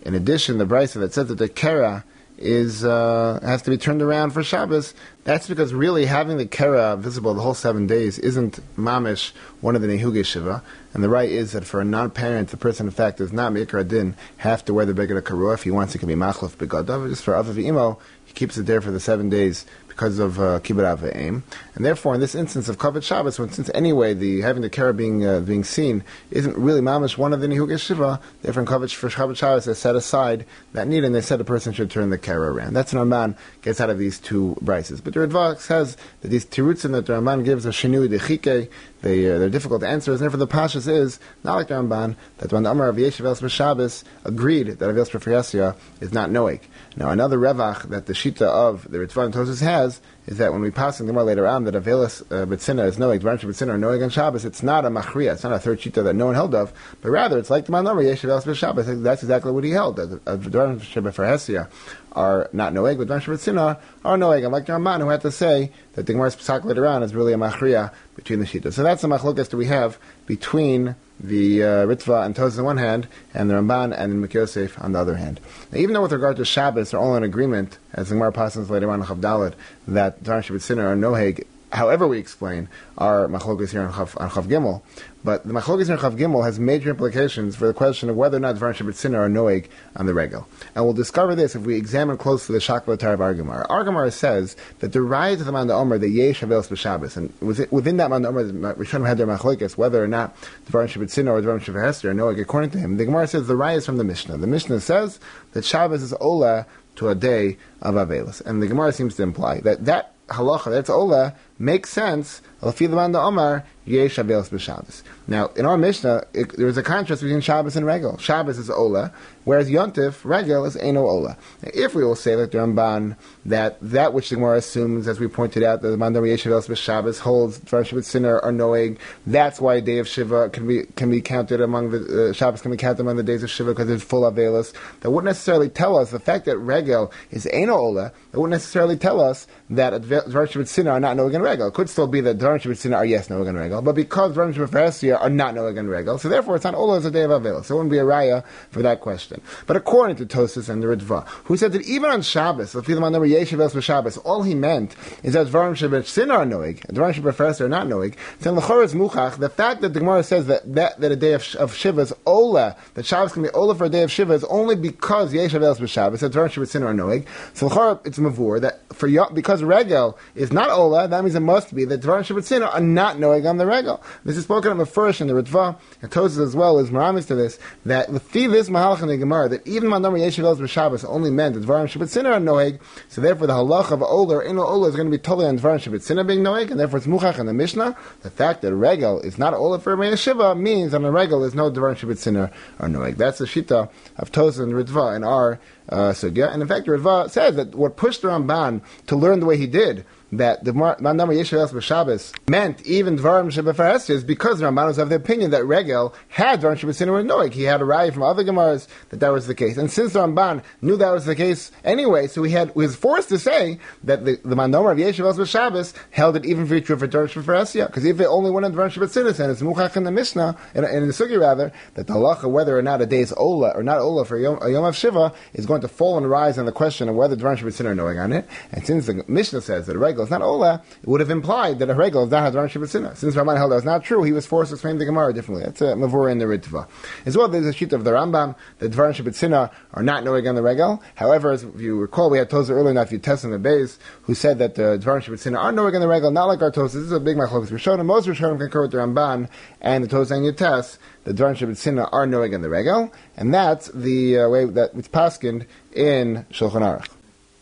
In addition, the brisa that said that the kera is uh, has to be turned around for Shabbos, that's because really having the kera visible the whole seven days isn't mamish one of the nehugei shiva, and the right is that for a non-parent, the person in fact does not meikar adin have to wear the beged hakarua. If he wants, he can be machlef begadav. Just for avav imo, he keeps it there for the seven days because of uh, kibbutz avim, and therefore in this instance of kavod Shabbos, when since anyway the having the kara being uh, being seen isn't really mamish one of the nehugei shiva, therefore in kavod for kavod Shabbos they set aside that need, and they said a person should turn the kara around. That's an Ramban gets out of these two brises, but the Ritva says that these tirutzim that the Ramban gives are shinui dechike. They uh, they're difficult to answer, and therefore the pashas is not like the Ramban that when the Amar of Yeshiv Elas B'Shabbos agreed that Avelis B'Ferasi is not noik. Now another revach that the shita of the Ritva and Tosafos has is that when we pass in the Gemara later on that Avelis uh, B'Tzina is knowing, Dvarim B'Tzina are knowing on Shabbos, it's not a machriya, it's not a third shita that no one held of, but rather it's like the Magen Avraham, Yeshiv Elas B'Shabbos. That's exactly what he held, that Dvarim B'Ferasi are not noeg, but Dvarim B'Tzina are noeg. And like the Ramban, who had to say that the Gemara's Pesach later on is really a machriya between the shita. So that's the machlokas that we have between the uh, Ritva and Tosafos on one hand, and the Ramban and Nimuk Yosef on the other hand. Now, even though with regard to Shabbos, they're all in agreement, as the Gemara passes later on in Chav Dalet, that Dvarim Shabbat Sinner or Noheg, however we explain, are Machlokas here on Chav, on Chav Gimel, but the Machlokas here on Chav Gimel has major implications for the question of whether or not Dvarim Shabbat Sinner or Noheg on the regel. And we'll discover this if we examine closely the Shakvatar of Ar Gemara. Ar Gemara says that the rise of the Manda Omer, the Yesh Avelis B'Shabbos, and within that Manda Omer, Rishonim had their Machlokas, whether or not Dvarim Shabbat Sinner or Dvarim Shabbat Hester or Noheg, according to him, the Gemara says the rise from the Mishnah. The Mishnah says that Shabbos is Ola to a day of Avelis. And the Gemara seems to imply that that halacha, that's Ola, makes sense. L'fi the Manda Omer, Yesh Avelis B'Shabbos. Now, in our Mishnah, it, there is a contrast between Shabbos and Regel. Shabbos is Ola, whereas Yontif, Regel, is Eino Ola. Now, if we will say, like the Ramban, that that which the Gemara assumes, as we pointed out, that the Manda Omer, Yesh Avelis B'Shabbos holds Dvarim Shabbat Sinner or Noeg, that's why a day of Shiva can be can be counted among the uh, Shabbos can be counted among the days of Shiva because it's full Avelis. That wouldn't necessarily tell us the fact that Regel is Eino Ola. That wouldn't necessarily tell us that Dvarim Shabbat Sinner are not Noeg and Regel. It could still be that Dvarim Shabbat Sinner are yes Noeg and Regel, but because Dvarim Shabbat Ferasi are not Noeg and Regel, so therefore it's not Ola as a day of Avelis. So it wouldn't be a raya for that question. But according to Tosafos and the Ritva, who said that even on Shabbos, the Filam number Yesh Avelis B'Shabbos, all he meant is that Dvarim Shabbat Sinner are Noeg, Dvarim Shabbat Ferasi are not Noeg. So in L'chor is Muchach, the fact that the Gemara says that, that, that a day of, of Shiva is Ola, that Shabbos can be Ola for a day of Shiva is only because Yesh Avelis B'Shabbos, that Dvarim Shabbat Sinner are Noeg. So L'chor it's Mavur that for because Regel is not Ola, that means it must be that Dvarim Shabbat Sinner are not Noeg on the the regel. This is spoken of afresh in the Ritva, and Tosafos as well is maramis to this, that the this mahalach in the Gemara, that even Mandomer Yeshivos b'Shabbos only meant that Dvarim Shabbatzina are noeg, so therefore the halach of Oler, in Oler is going to be totally on Dvarim Shabbatzina being noeg, and therefore it's Muchach in the Mishnah. The fact that regel is not Oler for Yeshiva means on a regel there's no Dvarim Shabbatzina or noeg. That's the Shita of Tosafos and Ritva in our uh, Sugya, and in fact Ritva says that what pushed the Ramban to learn the way he did, that the Mandomer Yeshivos b'Shabbos meant even Dvarim Shabbatzina is because the Ramban was of the opinion that regel had Dvarim Shabbatzina and noeg. He had a right from other Gemaras that that was the case. And since the Ramban knew that was the case anyway, so he, had, he was forced to say that the, the Mandomer of Yeshivos b'Shabbos held it even for true for Dvarim Shabbatzina, because if it only went on Dvarim Shabbatzina, and it's Muchach in the Mishnah, and in, in the Sugi rather, that the halacha whether or not a day is Ola or not Ola for Yom, a Yom of Shiva is going to fall and rise on the question of whether Dvarim Shabbatzina are knowing on it. And since the Mishnah says that a regel is not Ola, it would have implied that a regel is not Dvarim Shabbatzina. Since Ramban held that was not true, he was forced to explain the Gemara differently. That's a Mavura in the Ritva. As well, there's a sheet of the Rambam, the Dvarim Shabbatzina are not knowing on the regel. However, as if you recall, we had Tosa earlier in Tess and the Beis, who said that the Dvarim Shabbatzina are knowing on the regel, not like our Tosa. This is a big machlokes Rishonim. Most Rishonim concur with the Ramban and the Tosa and Yutes. The Dvarim Shabbatzina are knowing on the regel, and that's the uh, way that it's paskined in Shulchan Aruch.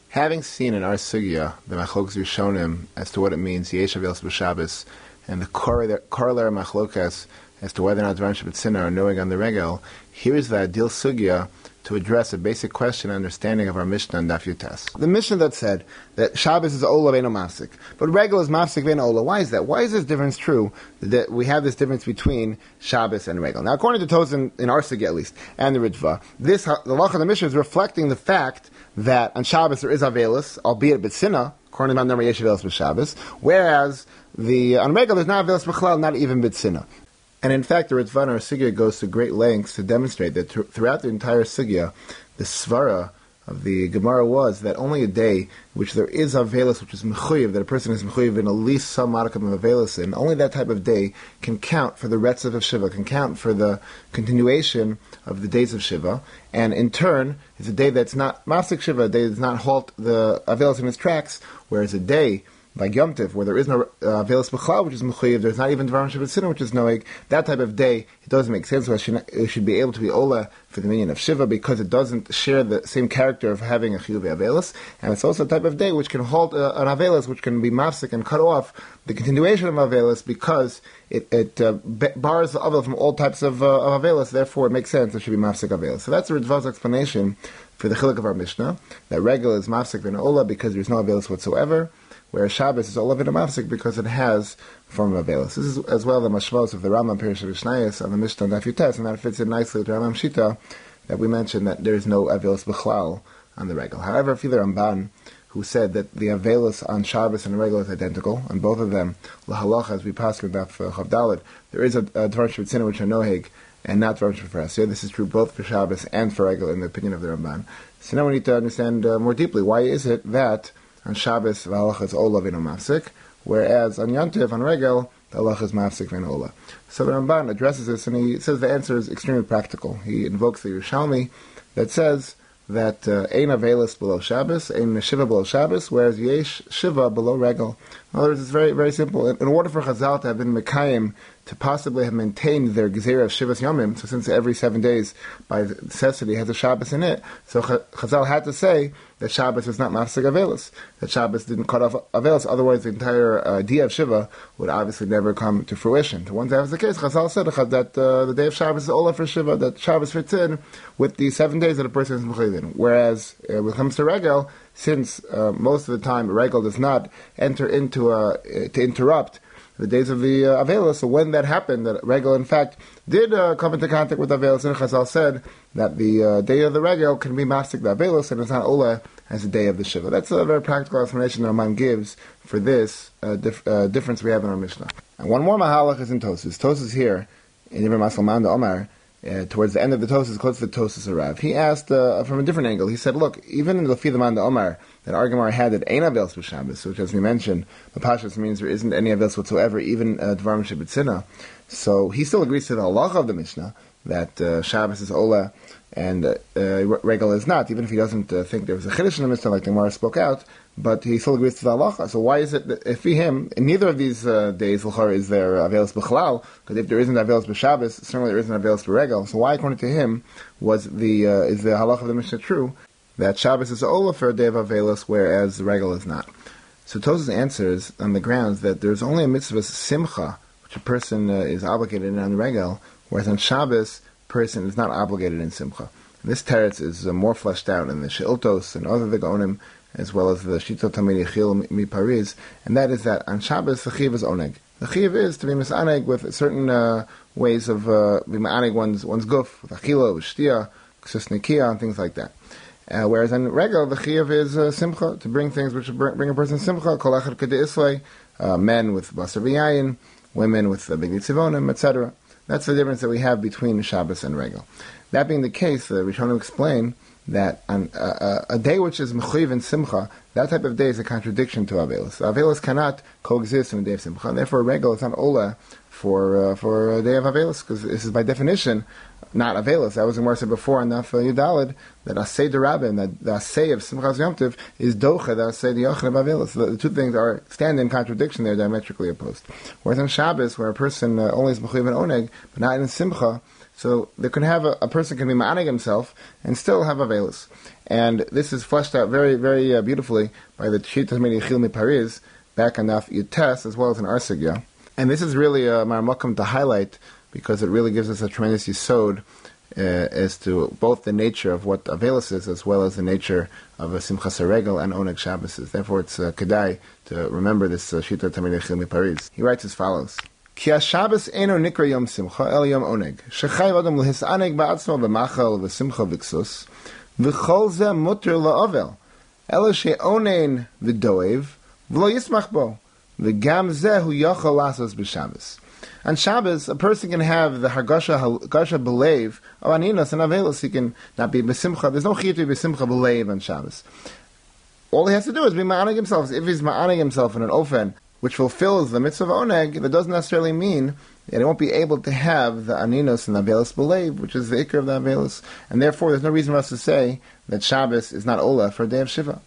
Having seen in our sugya the machlokes Rishonim as to what it means Yeshav Yos B'Shabbos and the corollary machlokas as to whether or not Dvarim Shabbatzina are knowing on the regel, here is the ideal sugya to address a basic question and understanding of our Mishnah and Daf Yutes. The Mishnah that said that Shabbos is Ola Veno Mafsik, but regel is Mafsik Veno Ola. Why is that? Why is this difference true, that we have this difference between Shabbos and regel? Now, according to Tosafos, in, in our Sugya at least, and the Ritva, this, the halacha of the Mishnah is reflecting the fact that on Shabbos there is Avelis, albeit B'tzina, according to Mandomer Yeshiv Avelis B'Shabbos, whereas the, on regel there's not Avelis B'Chlal, not even B'tzina. And in fact, the Ritva in our Sugya goes to great lengths to demonstrate that th- throughout the entire Sugya, the Svara of the Gemara was that only a day which there is Avelis, which is Mechuyiv, that a person is Mechuyiv in at least some modicum of Avelis, and only that type of day can count for the Retzav of Shiva, can count for the continuation of the days of Shiva, and in turn, it's a day that's not Mafsik Shiva, a day that does not halt the Avelis in its tracks, whereas a day like Yom Tiv, where there is no uh, Velas B'Chlal, which is Mechuyiv, there's not even Dvarim Shabbatzina, which is Noeg, that type of day, it doesn't make sense. So it, should not, it should be able to be Ola for the minion of Shiva, because it doesn't share the same character of having a Chiyuv Avelis, and it's also a type of day which can halt uh, an Avelis, which can be Mafsik and cut off the continuation of Avelis, because it, it uh, b- bars the Avel from all types of, uh, of Avelis, therefore it makes sense, it should be Mafsik Avelis. So that's Ritva's explanation for the Chiluk of our Mishnah, that regel is Mafsik ben Ola, because there's no Avelis whatsoever, whereas Shabbos is Ola V'no Mafsik because it has form of Avelis. This is as well the mashvos of the Rambam Pirish Mishnayos on the Mishnah Daf Yutes, and that fits in nicely with the Rambam Shita that we mentioned that there is no Avelis B'Chlal on the regel. However, if either Ramban, who said that the Avelis on Shabbos and the regel is identical, on both of them, L'Halacha, as we pass with Daf Chav Dalet, there is a Dvarim Shabbatzina which are noheg, and not Dvarim Shabbatzina. So this is true both for Shabbos and for regel in the opinion of the Ramban. So now we need to understand uh, more deeply why is it that on Shabbos, the halacha is Ola V'no Mafsik, whereas on Yom Tov, on regel, the halacha is Mafsik V'no Ola. So the Ramban addresses this, and he says the answer is extremely practical. He invokes the Yerushalmi that says that uh, Ein Avelis below Shabbos, Ein Shiva below Shabbos, whereas Yesh Shiva below regel. In other words, it's very, very simple. In, in order for Chazal to have been Mekayim, to possibly have maintained their Gezerah of Shivas Yomim, so since every seven days, by necessity, has a Shabbos in it, so Chazal had to say that Shabbos is not Mafsik Avelis, that Shabbos didn't cut off Avelis, otherwise the entire uh, idea of Shiva would obviously never come to fruition. So once that was the case, Chazal said that uh, the day of Shabbos is Ola for Shiva, that Shabbos fits in with the seven days that a person is Mechayim in. Whereas, uh, when it comes to regel, since uh, most of the time regel does not enter into uh, to interrupt the days of the uh, Avelis, so when that happened, that regel in fact did uh, come into contact with Avelis, and Chazal said that the uh, day of the regel can be Mafsik the Avelis, and it's not Ola as the day of the Shiva. That's a very practical explanation that Ramban gives for this uh, dif- uh, difference we have in our Mishnah. And one more mahalach is in Tosafos. Tosafos here, in Iver Masalman the Omar, Uh, towards the end of the Tosafos, quotes the Tosafos Arav. He asked uh, from a different angle. He said, "Look, even in the L'fi the Man the Omar that our Gemara had that Ein Avelis B'Shabbos, which as we mentioned, the Pashas means there isn't any Avelis whatsoever, even uh, Dvarim Shabbatzina. So he still agrees to the halacha of the Mishnah that uh, Shabbos is Ola and uh, Regal is not, even if he doesn't uh, think there was a chiddush in the Mishnah, like the Gemara spoke out, but he still agrees to the halacha. So why is it that if he, him, in neither of these uh, days, l'chor, is there aveilus b'chalal, because if there isn't aveilus b'shabbos, certainly there isn't aveilus b'regal. So why, according to him, was the uh, is the halacha of the Mishnah true, that Shabbos is ola for a day of aveilus, whereas Regal is not? So Tosafos answers on the grounds that there's only a mitzvah simcha, which a person uh, is obligated in on Regal, whereas on Shabbos, person is not obligated in simcha. And this teretz is uh, more fleshed out in the Shiltos and other the Gaonim, as well as the Shito Tamid Yechil Mi Pariz, and that is that on Shabbos the chiv is oneg. The chiv is to be misaneg with certain uh, ways of uh, be misaneg one's one's guf, with achila, with shtia, ksisnikia, and things like that. Uh, whereas on Regal, the chiv is uh, simcha, to bring things which bring, bring a person simcha, kol achad k'de islay, uh, men with basar v'yayin, women with uh, bigdi tzivonim, et cetera. That's the difference that we have between Shabbos and Regal. That being the case, uh, Rishonim explain that on uh, a day which is mechuyev and simcha, that type of day is a contradiction to Avelis. Avelis cannot coexist on a day of simcha, and therefore Regal is not ola for uh, for a day of Avelis, because this is by definition not Avelis. That was in said before on Naf Yudalid, that Aseh Derabim, that the Aseh of Simcha's Yom Tov is Doche, the Aseh de Yochid of Avelis. So the two things are stand in contradiction, they're diametrically opposed. Whereas on Shabbos, where a person uh, only is mechuyev and oneg, but not in simcha, so they can have a, a person can be ma'anig himself and still have aveilus, and this is fleshed out very, very uh, beautifully by the Shita Tamid Yechil Mi Pariz back on Daf Yutes, as well as in our sugya. And this is really uh, my mokum to highlight, because it really gives us a tremendous yisod uh, as to both the nature of what aveilus is, as well as the nature of a Simchas HaRegel and Oneg Shabbos is. Therefore, it's uh, kedai to remember this uh, Shita Tamid Yechil Mi Pariz. He writes as follows. Ki Shabbos eno nikra yom simcha el yom oneg. Shechayv adam lehisaneg ba'atzmo b'machal v'simcha v'ksus. V'chol ze muter la'ovel. Ela she'onein v'doev. V'lo yismach bo. V'gam ze hu yochol lasos b'shabbos. On Shabbos, a person can have the hargasha hargasha b'leiv of aninos and avelos. He can not be b'simcha. There's no chiyuv to be b'simcha b'leiv on Shabbos. All he has to do is be ma'anig himself. If he's ma'anig himself in an ofen which fulfills the mitzvah of oneg, that doesn't necessarily mean that it won't be able to have the aninos and the avelis b'leiv, which is the ikr of the avelis, and therefore there's no reason for us to say that Shabbos is not ola for a day of shiva.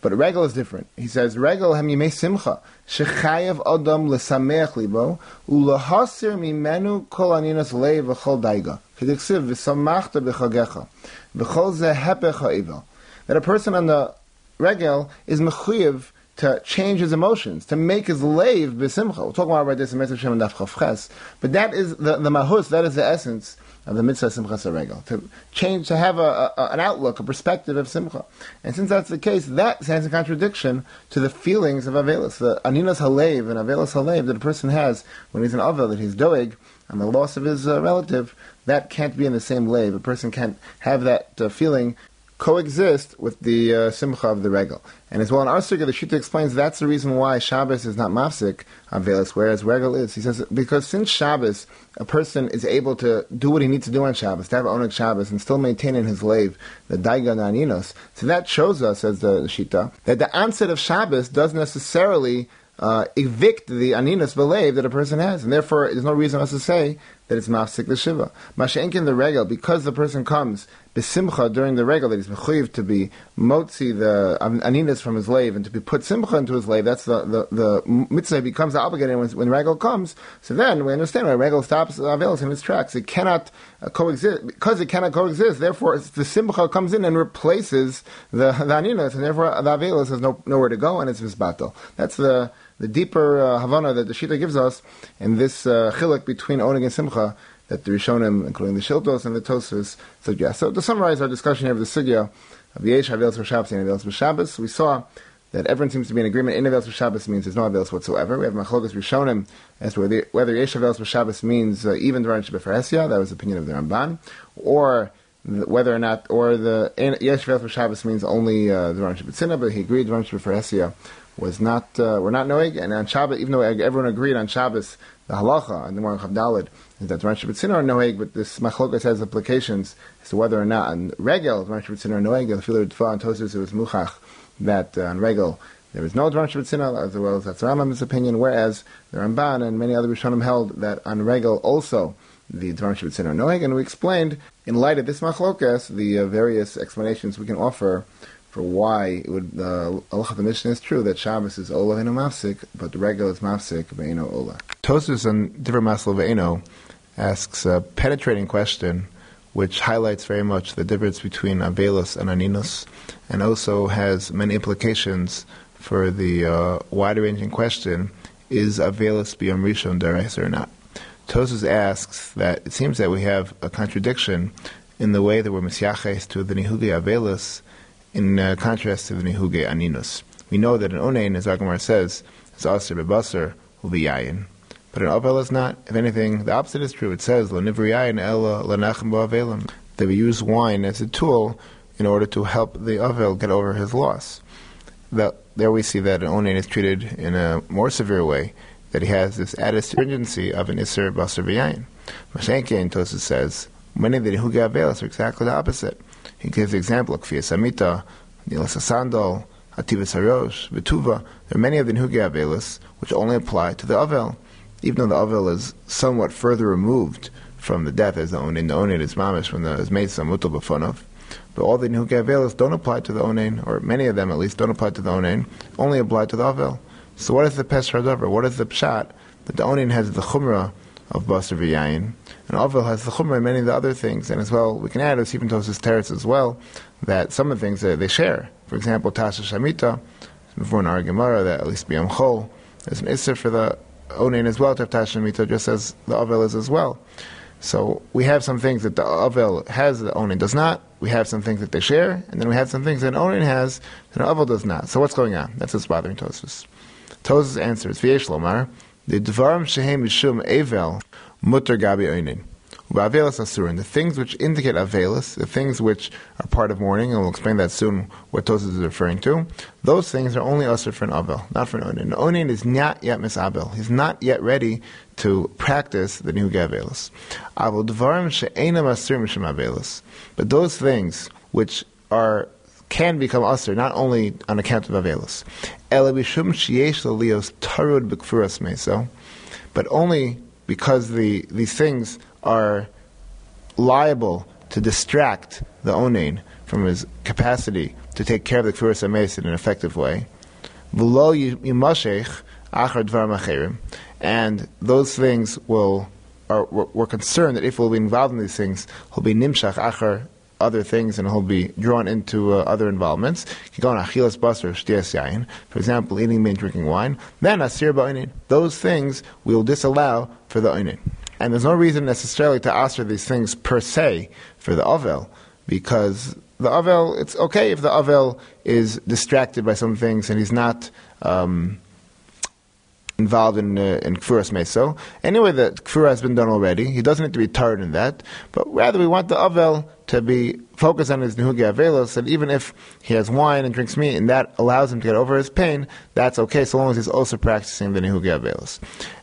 But Regal is different. He says, Regal hem yimei simcha, shechayev adam lesameach libo, ulahasir mimenu kol aninos leiv v'chol daiga, k'diksiv v'samachta b'chagecha, v'chol ze hepech ha'ivel. That a person on the Regal is mechuyev to change his emotions, to make his leiv b'simcha. We'll talk more about this in Mitzvah Shem and Daf Chavches, but that is the, the mahus, that is the essence of the Mitzvah Simchas HaRegel, to change, to have a, a, an outlook, a perspective of simcha. And since that's the case, that stands in contradiction to the feelings of Avelis, the aninos haleiv and Avelis haleiv that a person has when he's an Avel, that he's doeg, and the loss of his uh, relative, that can't be in the same leiv. A person can't have that uh, feeling coexist with the uh, simcha of the Regal. And as well in our sugya, the Shita explains that's the reason why Shabbos is not mafsik avelis, whereas Regal is. He says because since Shabbos, a person is able to do what he needs to do on Shabbos, to have oneg Shabbos, and still maintain in his leiv the daiga naninos. So that shows us, as the Shita, that the onset of Shabbos doesn't necessarily uh, evict the aninos b'leiv that a person has, and therefore there's no reason for us to say that it's mafsik the shiva. Masha'enkin the Regal, because the person comes b'simcha during the Regal, that he's mechuyev to be motzi the aninas from his leiv and to be put simcha into his leiv. That's the the, the mitzvah becomes obligated when, when Regal comes. So then we understand why Regal stops aveilus in its tracks. It cannot uh, coexist because it cannot coexist. Therefore, it's, the simcha comes in and replaces the, the aninas, and therefore the aveilus has no nowhere to go and it's misbatel. That's the the deeper uh, havana that the Shita gives us in this uh, chiluk between oneg and simcha that the Rishonim, including the Shiltos and the Tosafos, suggest. So to summarize our discussion here of the sugya of Yesh Aveilus B'Shabbos and Aveilus B'Shabbos, we saw that everyone seems to be in agreement. In Aveilus B'Shabbos means there's no Aveilus whatsoever. We have Machlokas Rishonim as to whether, whether Yesh Aveilus B'Shabbos means uh, even Dvarim Shebeferesya, that was the opinion of the Ramban, or whether or not, or the Yesh Aveilus B'Shabbos means only uh, Dvarim Shebetzina, but he agreed Dvarim Shebeferesya was not, uh, we're not knowing, and on Shabbos, even though everyone agreed on Shabbos, the halacha, and the Moran Chavdalid, is that Dvarim Shebetzina or Noeg, but this machlokas has applications as to whether or not on Regal, Dvarim Shebetzina or Noeg, the Filer Ritva and Tosafos, it was Muchach, that uh, on Regal, there is no Dvarim Shebetzina, as well as that's Rambam's opinion, whereas the Ramban and many other Rishonim held that on Regal also, the Dvarim Shebetzina or Noeg, and we explained in light of this machlokas, the uh, various explanations we can offer for why it would uh, Halacha the Mishnah is true that Shabbos is Ola Ve'eno Mafsik, but the regular is Mafsik Ve'eno Ola. Tosafos on Divrei Maslo Ve'eno asks a penetrating question, which highlights very much the difference between Avelos and Aninus, and also has many implications for the uh, wide-ranging question, is Avelos Biyom Rishon D'Oraisa or not? Tosafos asks that it seems that we have a contradiction in the way that we're misyaches to the Nihugei Avelos in uh, contrast to the Nihugei Aninus. We know that an Onein, as our Gemara says, is Aser B'Baser U'V'Yayin. But an Avel is not. If anything, the opposite is true. It says, Lo nivriyayin ella lanachem ba'avelim, that we use wine as a tool in order to help the Avel get over his loss. The, there we see that an Onein is treated in a more severe way, that he has this added stringency of an Iser B'Aser V'Yayin. Mashenkein, Tosafos says, many of the Nihugei Avelos are exactly the opposite. He gives the example of Kfiyas Amita, Nilas HaSandal, Hativas HaRosh, V'Tuva. There are many of the Nihugei Avelos which only apply to the Avel. Even though the Avel is somewhat further removed from the death as the Onein, the Onein is mamish from the Zmeisa Mutal B'Fonov, but all the Nihugei Avelos don't apply to the Onein, or many of them at least don't apply to the Onein, only apply to the Avel. So what is the Pesh HaDover? What is the Pshat that the Onein has the Chumrah of B'Aser V'Yayin, and Avel has the Chumrah and many of the other things? And as well, we can add, as even Tosafos Teretz as well, that some of the things that they share, for example, Tasha Shamita, before in our Gemara, that at least B'Yom Chol, there's an Isser for the Onein as well to have Tasha Shamita, just as the Avel is as well. So we have some things that the Avel has that the Onein does not, we have some things that they share, and then we have some things that an Onein has that an Avel does not. So what's going on? That's what's bothering Tosafos. Tosafos answers, V'yesh lomar, the dvarim shehem mishum evel mutar gabi onein, u'avelos asurin. The things which indicate avelos, the things which are part of mourning, and we'll explain that soon what Tosafos is referring to. Those things are only asur for an avel, not for an onein. An onein is not yet misabel; he's not yet ready to practice the nihugei avelos. Avol dvarim she'enam asurim mishum avelos. But those things which are can become asur, not only on account of avelos. But only because the these things are liable to distract the onein from his capacity to take care of the kfuras meis in an effective way. And those things will are we're concerned that if we'll be involved in these things, he'll be nimshach achar other things, and he'll be drawn into uh, other involvements. For example, eating meat and drinking wine. Then asir ba'onein. Those things we will disallow for the onein. And there's no reason necessarily to asir these things per se for the avel, because the avel, it's okay if the avel is distracted by some things and he's not um, involved in uh, in Kfuras Meso. Anyway, the Kfura has been done already. He doesn't need to be tired in that. But rather, we want the Avel to be focused on his Nihugei Avelos, and even if he has wine and drinks meat, and that allows him to get over his pain, that's okay, so long as he's also practicing the Nihugei Avelos.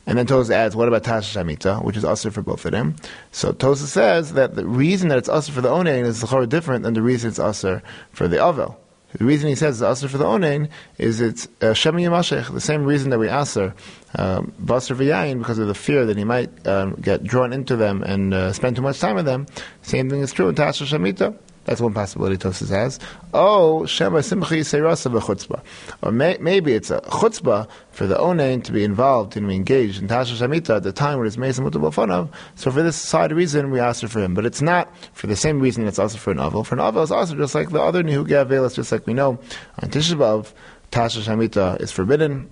And then Tosafos adds, what about Tasha Shamita, which is Asur for both of them? So Tosafos says that the reason that it's Asur for the Onein is different than the reason it's Asur for the Avel. The reason he says it's Asr for the Onein is it's uh, Shem Yimashech, the same reason that we Asr, um, B'Aser V'Yayin, because of the fear that he might um, get drawn into them and uh, spend too much time with them. Same thing is true in Tasha Shamita. That's one possibility Tosafos has. Oh, Shem HaSimchi Seirasa B'Chutzpah. Or may, maybe it's a Chutzpah for the Onein to be involved and be engaged in Tasha Shamita at the time when it's Meis Mutal B'Fonav. So for this side reason, we ask for him. But it's not for the same reason it's also for an Avel. For an Avel, it's also just like the other Nihugei Avelos, just like we know on Tisha B'Av, Tasha Shamita is forbidden.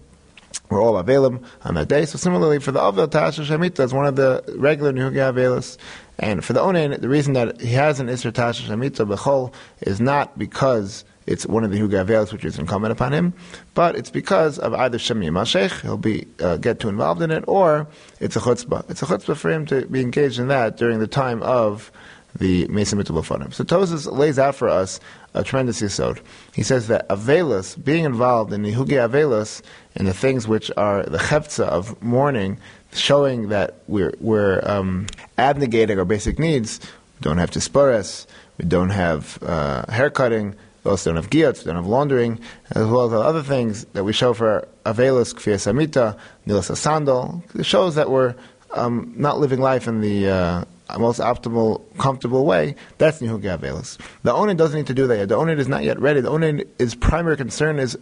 We're all Avelim on that day. So similarly, for the Avel, Tasha Shamita is one of the regular Nihugei Avelos. And for the Onein, the reason that he has an Isser Tasha Shamita Bechol is not because it's one of the Nihugei Avelos which is incumbent upon him, but it's because of either Shem Yimashech, he'll be, uh, get too involved in it, or it's a Chutzpah. It's a Chutzpah for him to be engaged in that during the time of the Meis Mutal B'Fonav. So Tosafos lays out for us a tremendous yesod. He says that Avelos, being involved in the Nihugei Avelos, and the things which are the Chefza of mourning, showing that we're, we're um, abnegating our basic needs. We don't have tispores, we don't have uh, haircutting, we also don't have giyot, we don't have laundering, as well as other things that we show for avelos, kfiyas amita, nilas asandal. It shows that we're um, not living life in the uh, most optimal, comfortable way, that's Nihuga Avelis. The owner doesn't need to do that yet. The owner is not yet ready. The owner's primary concern is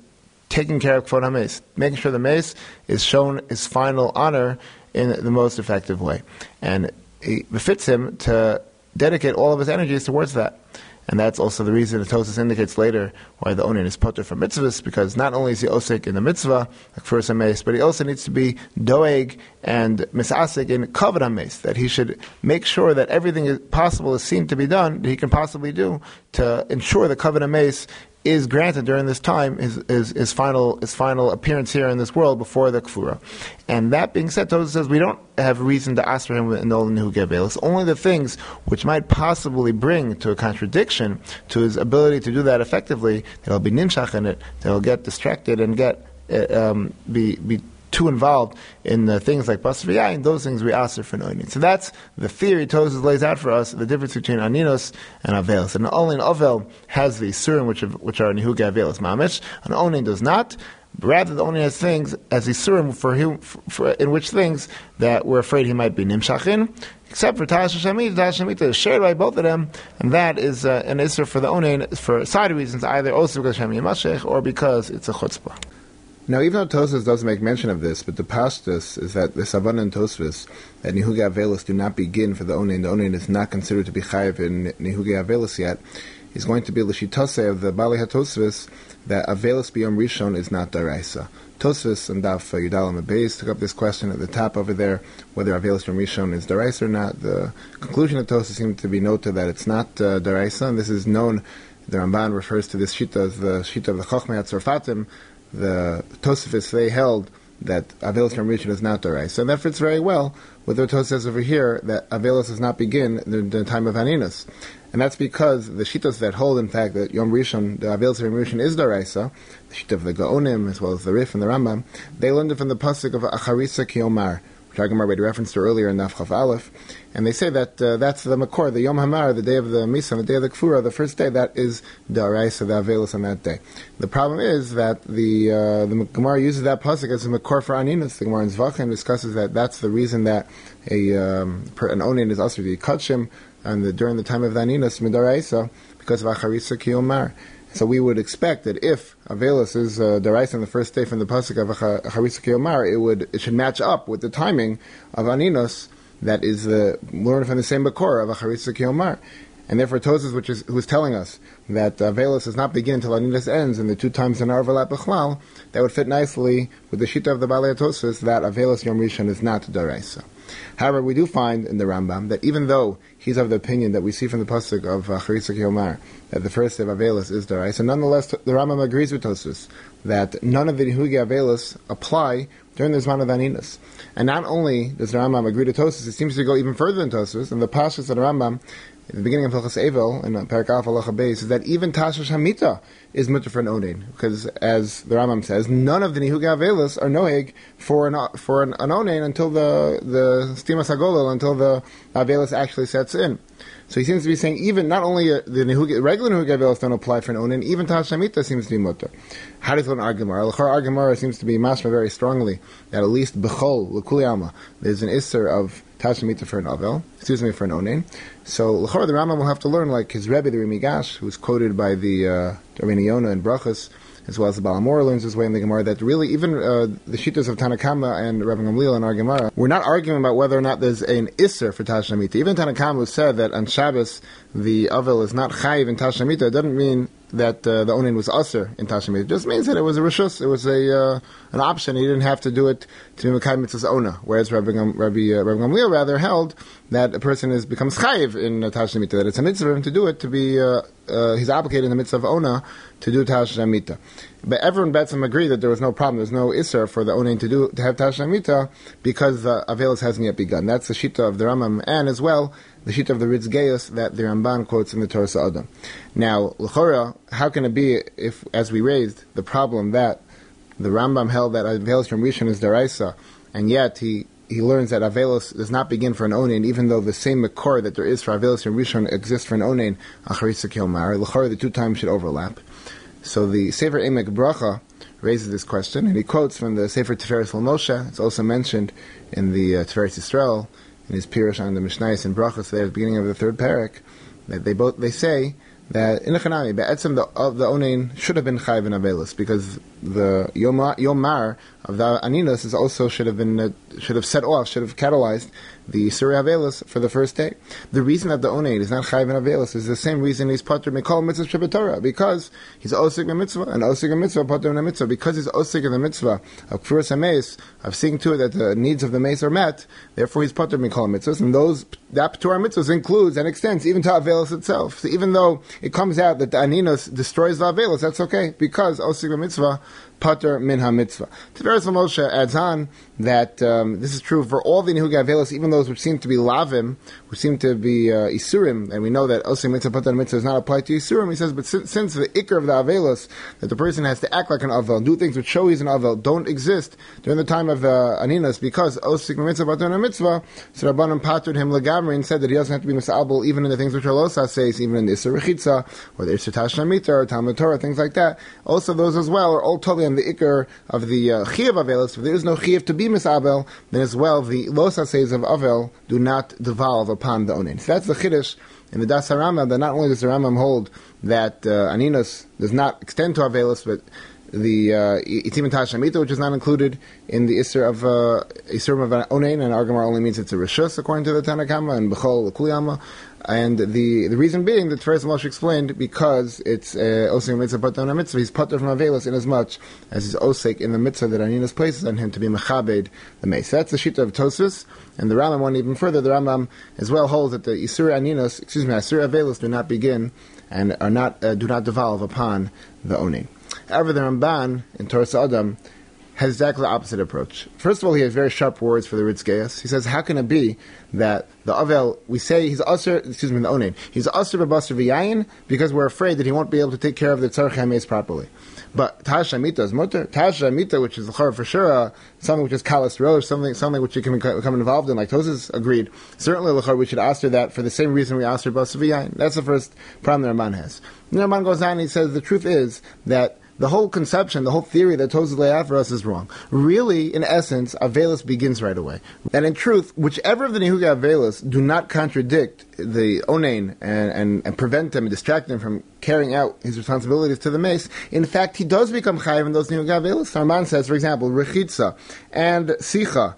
taking care of Kvod HaMeis, making sure the Meis is shown its final honor in the most effective way. And it befits him to dedicate all of his energies towards that. And that's also the reason the Tosafos indicates later why the onin is potter for mitzvahs, because not only is he osik in the mitzvah, like first hameis, but he also needs to be doeg and misasik in kavod hameis, that he should make sure that everything possible is seen to be done, that he can possibly do to ensure the kavod hameis is granted during this time, his, his, his, final, his final appearance here in this world before the Kfura. And that being said, Tosafos says we don't have reason to asper him with Nol Nihuga Avelis. Only the things which might possibly bring to a contradiction to his ability to do that effectively, that'll be Ninshach in it, that'll get distracted and get um, be be too involved in the things like Bas V'Yayin, those things we ask for Noinin. So that's the theory Tosafos lays out for us, the difference between Aninos and Avelis. And only an Avel has the Surim, which, which are Nihuga Avelis Mamish, and Onin does not. Rather, the Onin has things as the Surim for him, for, for, in which things that we're afraid he might be Nimshachin, except for Tash Hashamit. Tash Hashamit is shared by both of them, and that is uh, an Isser for the Onin for side reasons, either also because Hashem Yimashech or because it's a Chutzpah. Now, even though Tosafos doesn't make mention of this, but the Pashtus is that the Savan and Tosafos, that Nihuga Avelis do not begin for the Onin, the Onin is not considered to be Chayiv in Nihuga Avelis yet, is going to be L'shitase of the Bali HaTosafos, that Avelis B'Yom Rishon is not Daraisa. Tosafos and Daf Yudalam Abayis took up this question at the top over there, whether Avelis B'Yom Rishon is Daraisa or not. The conclusion of Tosafos seemed to be noted that it's not uh, Daraisa, and this is known. The Ramban refers to this Shita as the Shita of the Chochmas Adam. The Tosafos, they held that Avelis B'Yom Rishon is not Daraisa, and that fits very well with what Tosafos says over here, that Avelis does not begin the, the time of Aninos. And that's because the Shittas that hold, in fact, that Yom Rishon, the Avelis Yom Rishon is Daraisa, the Shittas of the Gaonim, as well as the Rif and the Rambam, they learned it from the Pasuk of Acharisa Kiyomar, which Agmar made reference to earlier in Nafchav Aleph, and they say that uh, that's the Makor, the Yom Hamar, the day of the Misa, the day of the Kfura, the first day, that is Daraisa, the Avelis on that day. The problem is that the uh, the Gemara uses that Pasuk as a Makor for Aninus. The Gemara in Zvachin discusses that that's the reason that a um, an Onin is also the Kachim, and the, during the time of Aninos Midaraisa, because of Acharisa Kiyomar. So we would expect that if Avelis is uh, Daraisa on the first day from the Pasuk of Acharisa Kiyomar, it would it should match up with the timing of Aninos, that is the learned from the same Bakor of Acharisa Kiyomar. And therefore Tosafos, which is who is telling us that Avelis does not begin until Aninos ends, and the two times in Arvalap Bechlal, that would fit nicely with the Shita of the Balei HaTosafos that Avelis Yom Rishon is not Daraisa. However, we do find in the Rambam that even though he's of the opinion that we see from the Pasuk of Acharisa Kiyomar that the first day of Avelis is Daraisa, nonetheless the Rambam agrees with Tosafos that none of the Nihuga Avelis apply during the Zman of Aninos. And not only does the Rambam agree to Tosafos, it seems to go even further than Tosafos, and the Pashtus of the Rambam in the beginning of Hilchos Eivel, in Perek Aleph Halacha Beis, is that even Tash Hamita is mutter for an onin, because as the Rambam says, none of the Nihuga Avelis are noeg for an for an, an onin until the the Stimas HaGolol, until the Avelis actually sets in. So he seems to be saying even not only the Nihuga, regular Nihuga Avelis don't apply for an onin, even Tash Hamita seems to be mutter. How does one argue Gemara? L'chor argue Gemara seems to be mashma very strongly that at least b'chol l'kuli alma there's an isser of Tash Hamita for an avel, excuse me, for an onin. So l'chor the Rambam will have to learn like his Rebbe the Ri Migash, who is quoted by the uh, Armini Yona and Brachas, as well as the Balamora learns his way in the Gemara, that really even uh, the Shittas of Tanakama and Rav Gamliel and our Gemara, we're not arguing about whether or not there's an Isser for Tash Hamita. Even Tanakama said that on Shabbos the Avel is not Chayiv in Tash Hamita. It doesn't mean that uh, the Onin was Asr in Tash Hamita. It just means that it was a Rishus, it was a uh, an option, he didn't have to do it to be Mekai Mitzvah's Ona, whereas Rav Gamliel rather held that a person is becomes Chayiv in uh, Tash Hamita, that it's a mitzvah for him to do it, to be uh, uh, he's obligated in the mitzvah of Ona to do Tash Hamita. But everyone bets him agree that there was no problem, there's no Isser for the Onin to do to have Tash Hamita, because the uh, Avelis hasn't yet begun. That's the Shita of the Rambam, and as well the Shita of the Ritz Geus that the Ramban quotes in the Terumas HaDeshen. Now, l'chora, how can it be if, as we raised, the problem that the Rambam held that Avelis Yom Rishon is Daraisa, and yet he, he learns that Avelis does not begin for an Onin, even though the same Makor that there is for Avelis Yom Rishon exists for an Onin, Acharisa Kiyomar, l'chora, the two times should overlap. So the Sefer Emek Bracha raises this question, and he quotes from the Sefer Tiferes Moshe. It's also mentioned in the uh, Tiferes Yisrael, in his Pirush on the Mishnayos and Brachos there at the beginning of the third parak, that they both they say that in the Chanami, Be'etzem the of the Onein should have been Chayv and Avelis, because the Yomar, yomar of the Aninos is also should have been uh, should have set off, should have catalyzed the Surya Avelis for the first day. The reason that the Onein is not Chayv and Avelis is the same reason he's Pater Mikol Mitzvah Shabbat Torah, because he's Osig a Mitzvah, and Osig a Mitzvah, Pater a Mitzvah, because he's Osig in the Mitzvah of Kfuras HaMeis, of seeing to it that the needs of the Meis are met, therefore he's Pater Mikol Mitzvahs, and those, that Torah Mitzvahs includes and extends even to Avelis itself. So even though it comes out that the Aninos destroys the Avelis, that's okay, because Osig a Mitzvah, Pater min ha-mitzvah. Tiferes Moshe adds on that um, this is true for all the Nihug Avelis, even those which seem to be lavim, which seem to be uh, Isurim, and we know that Osig Mitzvah, Pater Mitzvah is not applied to Isurim, he says, but si- since the Iker of the Avelis, that the person has to act like an Avel, do things which show he's an Avel, don't exist during the time of uh, Aninos, because Osig Mitzvah, Pater ha-mitzvah, so Rabbanim patered him legamri and said that he doesn't have to be mis'abel, even in the things which Ralosa says, even in the Isur Rechitza, or the Isur Tashna Mita, or Talmud Torah, things like that. Also those as well are all totally and the Iker of the uh, Chiyuv Avelis, if there is no Chiyuv to be misabel, then as well the Los Haseis of Avel do not devolve upon the Onin. So that's the Chiddush in the Das HaRambam, that not only does the Rambam hold that uh, Aninus does not extend to Avelis, but the Itim uh, Tashamita, which is not included in the Isser of uh, Isserim of Onin, and Argamar only means it's a Rishus, according to the Tanna Kama, and Bechol Kuliyama. And the, the reason being that Tiferes Moshe explained, because it's uh, Osik Mitzvah Pater in a Mitzvah, he's Pater from Avelis in as much as he's Osik in the Mitzvah that Aninus places on him to be Mechabed the Meis. That's the Shita of Tosafos, and the Rambam went even further. The Rambam as well holds that the Isur Aninus, excuse me, Isur Avelis do not begin and are not uh, do not devolve upon the Onin. However, the Ramban in Chochmas Adam has exactly the opposite approach. First of all, he has very sharp words for the Ritzgeus. He says, how can it be that the Avel, we say he's Asr, excuse me, the Onin, he's Asr B'Basr V'Yayin, because we're afraid that he won't be able to take care of the Tzarech HaMeis properly. But Tasha Mita is Mutter. Tasha Mita, which is the Chor for sure, uh, something which is Kalas Rosh, something something which you can become involved in, like Tosafos agreed. Certainly, Lachor, we should aster that for the same reason we aster B'Basr V'Yayin. That's the first problem the Ramban has. The Ramban goes on and he says, the truth is that the whole conception, the whole theory that Tosafos lay out for us is wrong. Really, in essence, Avelis begins right away. And in truth, whichever of the Nihugah Avelis do not contradict the Onein and, and, and prevent him and distract him from carrying out his responsibilities to the Mace, in fact, he does become Chayiv in those Nihugah Avelis. Ramban says, for example, Rechitza and Sicha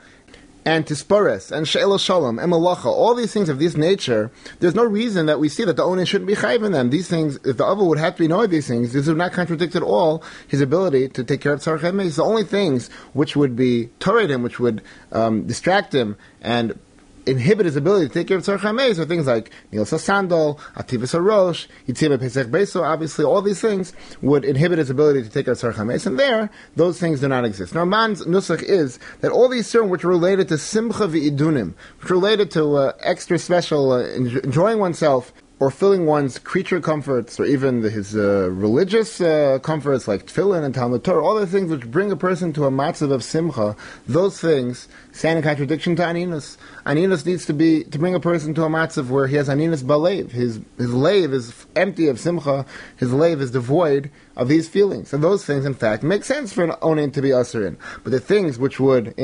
and Tispores, and She'el Shalom, and Malacha, all these things of this nature, there's no reason that we see that the Onin shouldn't be Chayiv in them. These things, if the Avel would have to be knowing these things, these would not contradict at all his ability to take care of Tzarech HaMeis. It's the only things which would be torrid him, which would um, distract him, and inhibit his ability to take care of Tzarech HaMeis, or things like Nil Sasandol, Ativus HaRosh, Yitzhim HaPesach Beso, obviously all these things would inhibit his ability to take care of Tzarech HaMeis, and there, those things do not exist. Now, Man's Nusach is that all these terms which are related to Simcha V'idunim, which are related to uh, extra special, uh, enjoying oneself, or filling one's creature comforts, or even his uh, religious uh, comforts like tefillin and Talmud Torah, all the things which bring a person to a matzav of simcha, those things stand in contradiction to aninus. Aninus needs to be to bring a person to a matzav where he has aninus balev. His his leiv is empty of simcha. His leiv is devoid of these feelings. And those things, in fact, make sense for an onin to be aserin. But the things which would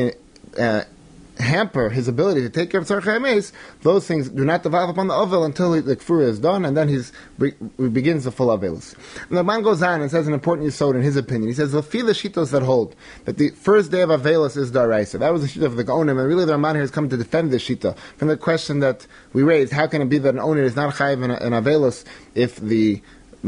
Uh, hamper his ability to take care of Tzarech HaMeis, those things do not devolve upon the Avel until he, the Kfura is done, and then he's, be, begins the full Avelis. And the man goes on and says an important yesod in his opinion. He says, the Shitos that hold that the first day of Avelis is Daraisa. That was the Shita of the Gaonim, and really the Ramban here has come to defend this Shita from the question that we raised, how can it be that an Onin is not Chayiv in, in Avelis if the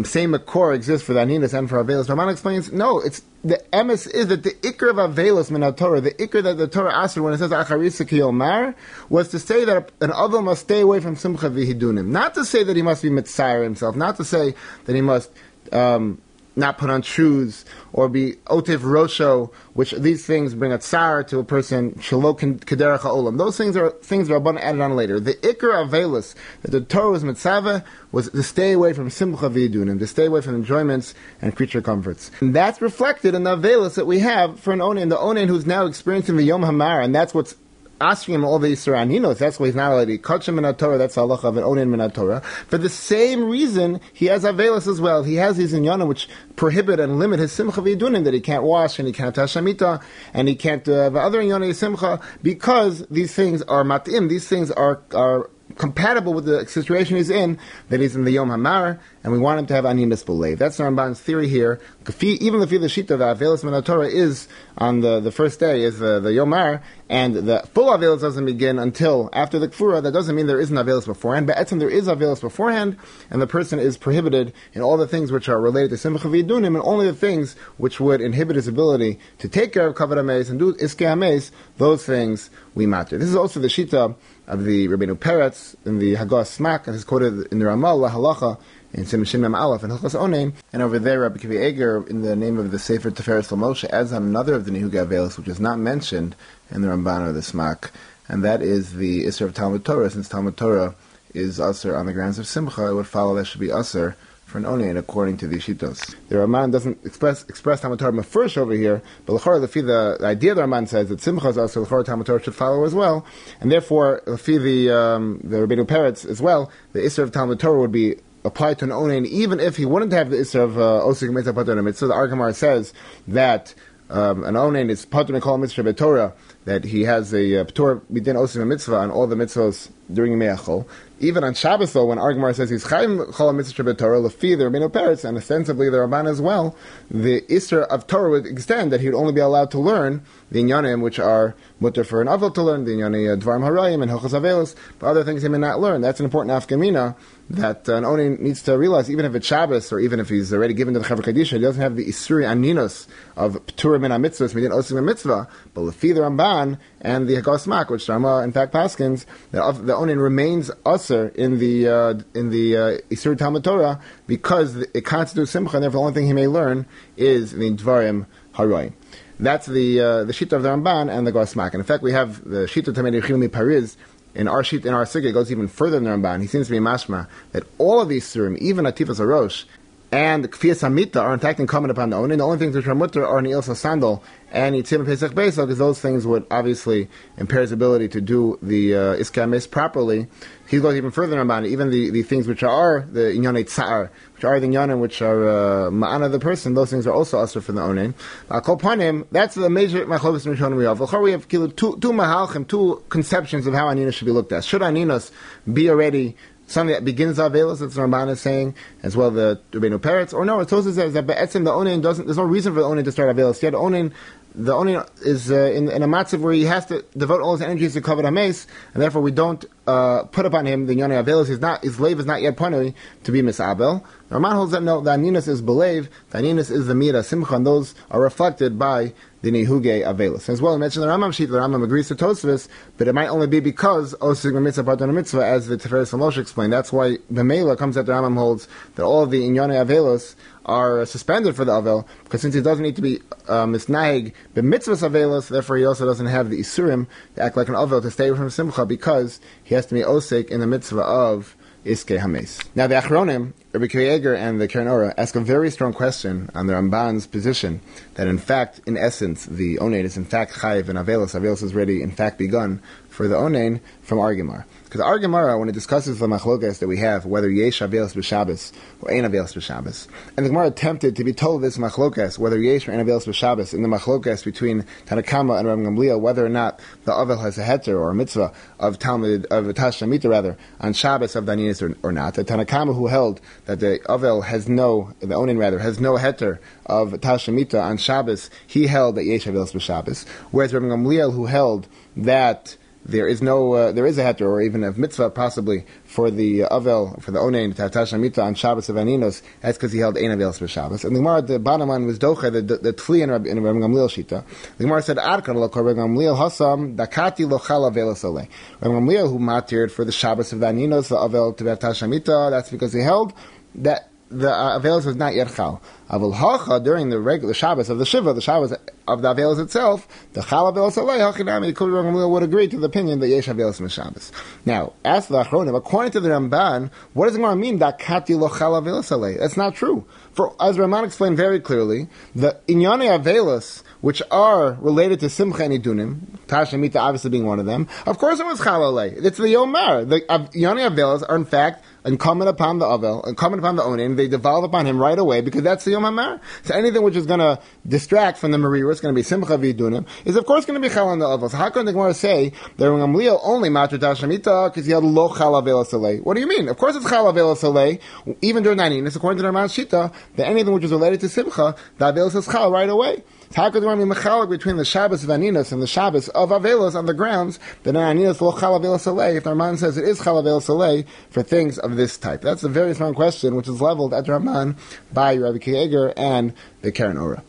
same Makor exists for the Aninus and for Avelis? Ramban explains, no, it's the emes is that the Iker of Avelis min HaTorah, the Iker that the Torah asked when it says Acharisa ki Yomar, was to say that an Avel must stay away from Simcha Vihidunim. Not to say that he must be Mitzayer himself, not to say that he must um, not put on shoes, or be Otev Rosho, which these things bring a Tzar to a person, Shalok Kederach HaOlam. Those things are things that Rabban added on later. The Iker Avelis, that the Torah was Mitzaveh, was to stay away from Simcha V'Yidunim, to stay away from enjoyments and creature comforts. And that's reflected in the Avelis that we have for an Onin, the Onin who's now experiencing the Yom Hamar, and that's what's asking him all the Yisra Aninos, that's why he's not allowed to kachim min Torah, that's halacha of an onin min Torah. For the same reason, he has avelis as well. He has these inyanim which prohibit and limit his simcha v'yidunim, that he can't wash, and he can't tashamita, and he can't have uh, other inyanim simcha, because these things are matim, these things are, are compatible with the situation he's in, that he's in the Yom Hamar, and we want him to have Aninus B'Leiv. That's Ramban's theory here. Even the Shita of Avelis Min HaTorah is on the, the first day, is the, the Yomar, and the full Avelis doesn't begin until after the Kfura. That doesn't mean there isn't Avelis beforehand, but Etzim there is Avelis beforehand, and the person is prohibited in all the things which are related to Simcha V'Yidunim, and only the things which would inhibit his ability to take care of Kavod HaMeis and do Iskei HaMeis, those things we matter. This is also the Shita of the Rabbeinu Peretz in the Hagos Smak, and is quoted in the Ramal, La Halacha, in Simshim Mem Aleph, and Hilchos Onim, and over there Rabbi Kivi Eger, in the name of the Sefer Tiferes Moshe, adds on another of the Nihugei Avelis, which is not mentioned in the Ramban or the Smak, and that is the Isser of Talmud Torah. Since Talmud Torah is Asur on the grounds of Simcha, it would follow that should be Asur for an Onin, according to the Shiltos. The Ramban doesn't express express Talmud Torah Mefurish over here, but L'chor Lefi, the, the idea the Ramban says that Simcha is also L'chor Talmud Torah should follow as well, and therefore Lefi the um, the Rabbeinu Peretz as well, the Isser of Talmud Torah would be applied to an Onin, even if he wouldn't have the Isser of Osik Mitzvah Patur Mitzvah. The Argamar says that um, an Onin is Patur Mikol Mitzvah B'Torah, that he has a uh, Patur Midin Osik Mitzvah on all the mitzvahs during Me'achol. Even on Shabbos, though, when Argamar says he's Chaim Chol Mitzvah B'Torah, Lefi, the Rabbeinu Peretz, and ostensibly the Ramban as well, the Isser of Torah would extend that he would only be allowed to learn the Inyanim, which are Mutter for an Avil to learn, the Inyanim Dvarim Harayim and Hilchos Avelis, but other things he may not learn. That's an important afkamina that an Onin needs to realize, even if it's Shabbos, or even if he's already given to the Chaver Kadisha, he doesn't have the Isuri Aninos of P'tura Min HaMitzvah, Midin Osim HaMitzvah, but Lefi the Ramban and the Hagos Mak, which Rama in fact paskins, that the Onin remains Usser in the uh, in the uh, Isuri Talmud Torah, because it constitutes Simcha, and therefore the only thing he may learn is the Dvarim Haroim. That's the uh, the Shita of the Ramban and the Hagos Mak. And in fact, we have the Shita Tamei Rechilmi Pariz. In our sheet, in our sugya, it goes even further than Ramban. He seems to be mashma that all of these surim, even Atifas Arosh and Kfiyas Hamita, are in fact incumbent upon the Onin. The only things which are mutter are Neil Sandal and Yitzim Pesach Beisel, because those things would obviously impair his ability to do the uh, Iskei HaMeis properly. He goes even further than Ramban. Even the, the things which are the Inyanei Tzar, which are the Inyanim, which are uh, Ma'ana the person, those things are also Asr from the Onin. Akol Panim, that's the major Machlovis Rishonim we have. L'chor we have two, two Mahalchim, two conceptions of how Aninos should be looked at. Should Aninos be already something that begins Avelis, as Ramban is saying, as well the Rabbeinu Peretz, or no, Tosafos says that Be'etzim the Onin doesn't, there's no reason for the Onin to start Avelis. Yet Onin, the Onin is uh, in, in a matzav where he has to devote all his energies to Kavod HaMeis, and therefore we don't uh, put upon him the Yonei Avelis. He's not, his leiv is not yet panui to be misabel. Ramban holds that no, the Aninus is B'leiv, the Aninus is the Mira Simcha, and those are reflected by the Nihugei Avelis. As well, I mentioned the Rambam sheet, the Rambam agrees to Tosafos, but it might only be because Osig Mitzvah Patur Mitzvah, as the Tiferes Moshe explained. That's why B'meila comes that the Rambam holds that all of the Inyonei Avelis are suspended for the Avel, because since he doesn't need to be uh, misnahig B'mitzvahs Avelis, therefore he also doesn't have the Isurim to act like an Avel, to stay from Simcha, because he has to be Osig in the Mitzvah of Iskei HaMeis. Now the Achronim, Rabbi Kivi Eger and the Keren Ora, ask a very strong question on the Ramban's position that in fact, in essence, the Onein is in fact Chayiv and Avelis. Avelis is ready, in fact, begun for the Onein from Argamar. Because Argamara, when it discusses the machlokas that we have, whether Yesh Avelis B'Shabbos or Ein Avelis B'Shabbos, and the Gemara attempted to be told this machlokas, whether Yesh or Ein Avelis B'Shabbos, in the machlokas between Tanakama and Rabbi Gamliel, whether or not the Avel has a heter or a mitzvah of Talmud, of Tashnamita rather, on Shabbos of Daninis or, or not. The Tanakama who held that the Avel has no, the Onin rather, has no heter of Tashnamita on Shabbos, he held that Yesh Avelis B'Shabbos. Whereas Rabbi Gamliel, who held that there is no, uh, there is a heter or even a mitzvah possibly for the uh, Avel, for the Onein, Tatash Amita on Shabbos of Aninos, that's because he held Ein Avelis B'Shabbos. And the Gemara, the bottom line was Docha, the, the, the Tli in Rabbi Gamliel Shita. The Gemara said, Arkan lo Rabbi Gamliel Hassam, Dakati lo Chal Avelis Oleh. Rabbi Gamliel, who matered for the Shabbos of the Aninos, the Avel to Tatash Amita, that's because he held that the uh, Avelis was not yet Chal. Aval hacha, during the regular Shabbos of the Shiva, the Shabbos of the Avelis itself, the Chal Avelis Alei Hachinami, the Kulam Gamliel would agree to the opinion that Yesh Avelis Mishabbos. Now, as the Achronim, according to the Ramban, what does it going to mean that Kati Lo Chal Avelis Alei? That's not true. For, as Ramban explained very clearly, the Inyane Avelis, which are related to Simcha and Idunim, Tashemita obviously being one of them, of course it was Chal Alei. It's the Yomar. The Inyane Avelis are in fact incumbent upon the Avel, incumbent upon the Onin, they devolve upon him right away because that's the Yom HaMar. So anything which is going to distract from the Merira, it's going to be Simcha V'Yidunim, is of course going to be Chal on the Avel. So how can the Gemara say that Rambam Gamliel only Matra Tashemita because he had Lo Chal Avelis Alei? What do you mean? Of course it's Chal Avelis Alei, even during Naninus, according to the Ramban Shita, that anything which is related to Simcha, the Avelis is Chal right away. So how could there be mechalik between the Shabbos of Aninus and the Shabbos of Avelis on the grounds that Aninus lo chal Avelis alei, if the Ramban says it is chal Avelis alei for things of this type? That's a very strong question which is leveled at Ramban by Rabbi Kivi Eger and the Karen Ora.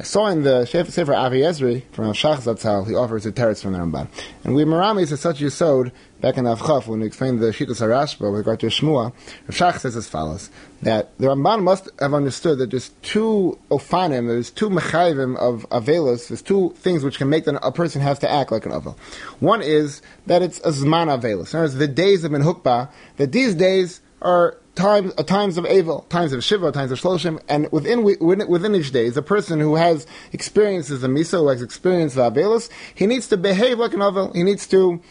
I saw in the Sefer Avi Ezri from Rav Shach Zatzal, he offers a teretz from the Ramban. And we Marami says such yisod back in Avchaf when we explained the Shiltos HaRashba with regard to Shmua. Rav Shach says as follows, that the Ramban must have understood that there's two ofanim, there's two mechayvim of avelos, there's two things which can make them, a person has to act like an avel. One is that it's a zman avelos. In other words, the days of Minhukba, that these days are times uh, times of Avel, times of Shiva, times of Shloshim, and within within, within each day, the person who has experiences the Misa, who has experienced the Avelis, he needs to behave like an Avel. He needs to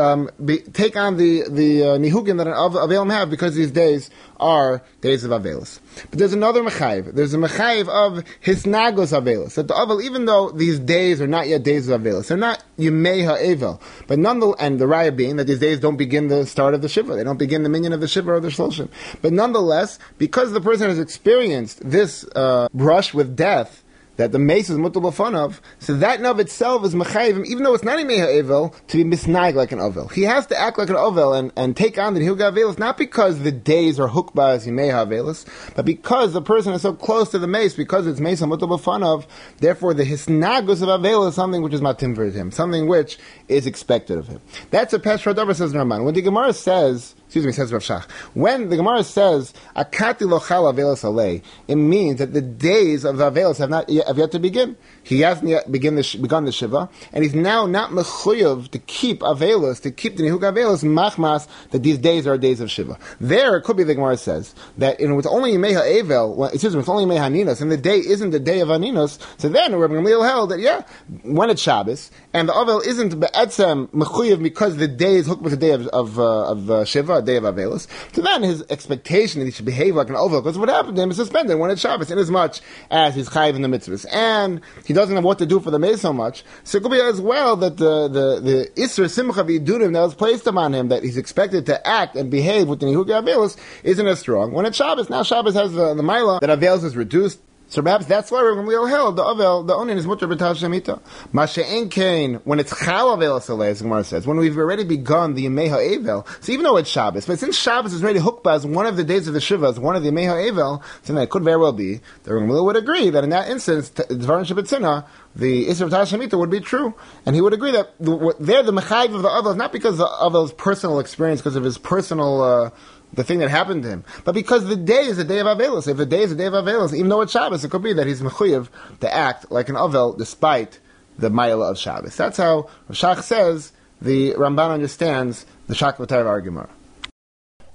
um, be, take on the, the uh, Nihugin that an Avelim have because these days are days of Avelis. But there's another Mechayiv. There's a Mechayiv of Hisnagos Avelis. That the Avel, even though these days are not yet days of Avelis, they're not Yimei HaAvel, but none the, and the Raya being that these days don't begin the start of the Shiva. They don't begin the minion of the Shiva or the Shloshim. But nonetheless, because the person has experienced this uh, brush with death, that the mace is mutal b'fanav, so that in of itself is mechayivim, even though it's not a mehaevel, to be misnag like an ovel. He has to act like an ovel and, and take on the nihugah avelis, not because the days are hukba as yimeha avelis, but because the person is so close to the mace, because it's mace mutal b'fanav, therefore the hisnagus of avelis is something which is matim for him, something which is expected of him. That's a Pesach Dover says Ramban. When the Gemara says, excuse me, says Rav Shach, when the Gemara says, Akati lo chal avelis alei, it means that the days of the avelis have not yet, have yet to begin. He hasn't yet begin the, begun the Shiva, and he's now not mechuyev to keep avelis, to keep the nihuk avelis, machmas, that these days are days of Shiva. There, it could be the Gemara says, that you know, it's only Yimei HaAvel, well, excuse me, it's only Yimei HaNinos, and the day isn't the day of Aninos, so then Rabbi Gamliel held that, yeah, when it's Shabbos, and the Avel isn't be'etzem mechuyev because the day is hooked with the day of, of, uh, of uh, Shiva, day of Avelis. So then his expectation that he should behave like an Ovel, because what happened to him is suspended when it's Shabbos, inasmuch as he's chayiv in the mitzvahs. And he doesn't know what to do for the maid so much. So it could be as well that the, the, the Isra Simcha V'Yidunim that was placed upon him, that he's expected to act and behave with the Nihugah Avelis, isn't as strong. When it's Shabbos, now Shabbos has the, the Maila, that Avelis is reduced. So perhaps that's why Rambam Gamliel held the Avel, the Onin is Mutter B'Tal Shemita. Masha'en Kain, when it's Chal Avel Saleh, as Gemara says, when we've already begun the Yimei HaAvel, so even though it's Shabbos, but since Shabbos is already Hukba as one of the days of the Shivas, one of the Yimei HaAvel, then it could very well be that Rambam Gamliel would agree that in that instance, Dvarim Shebetzina, the Isra B'Tal Shemita would be true. And he would agree that there the Mechayiv of the Avel is not because of Avel's personal experience, because of his personal uh, the thing that happened to him. But because the day is the day of Avelis, if the day is the day of Avelis, even though it's Shabbos, it could be that he's mechuyev to act like an Avel despite the Maila of Shabbos. That's how Rav Shach says the Ramban understands the Shakvatar of our Gemara.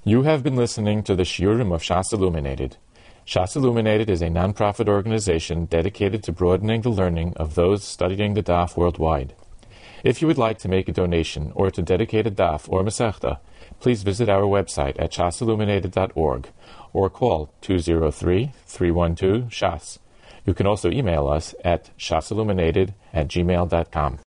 You have been listening to the Shiurim of Shas Illuminated. Shas Illuminated is a non-profit organization dedicated to broadening the learning of those studying the Daf worldwide. If you would like to make a donation or to dedicate a Daf or Masechta, please visit our website at shas illuminated dot org or call two zero three, three one two, S H A S. You can also email us at shasilluminated at gmail dot com.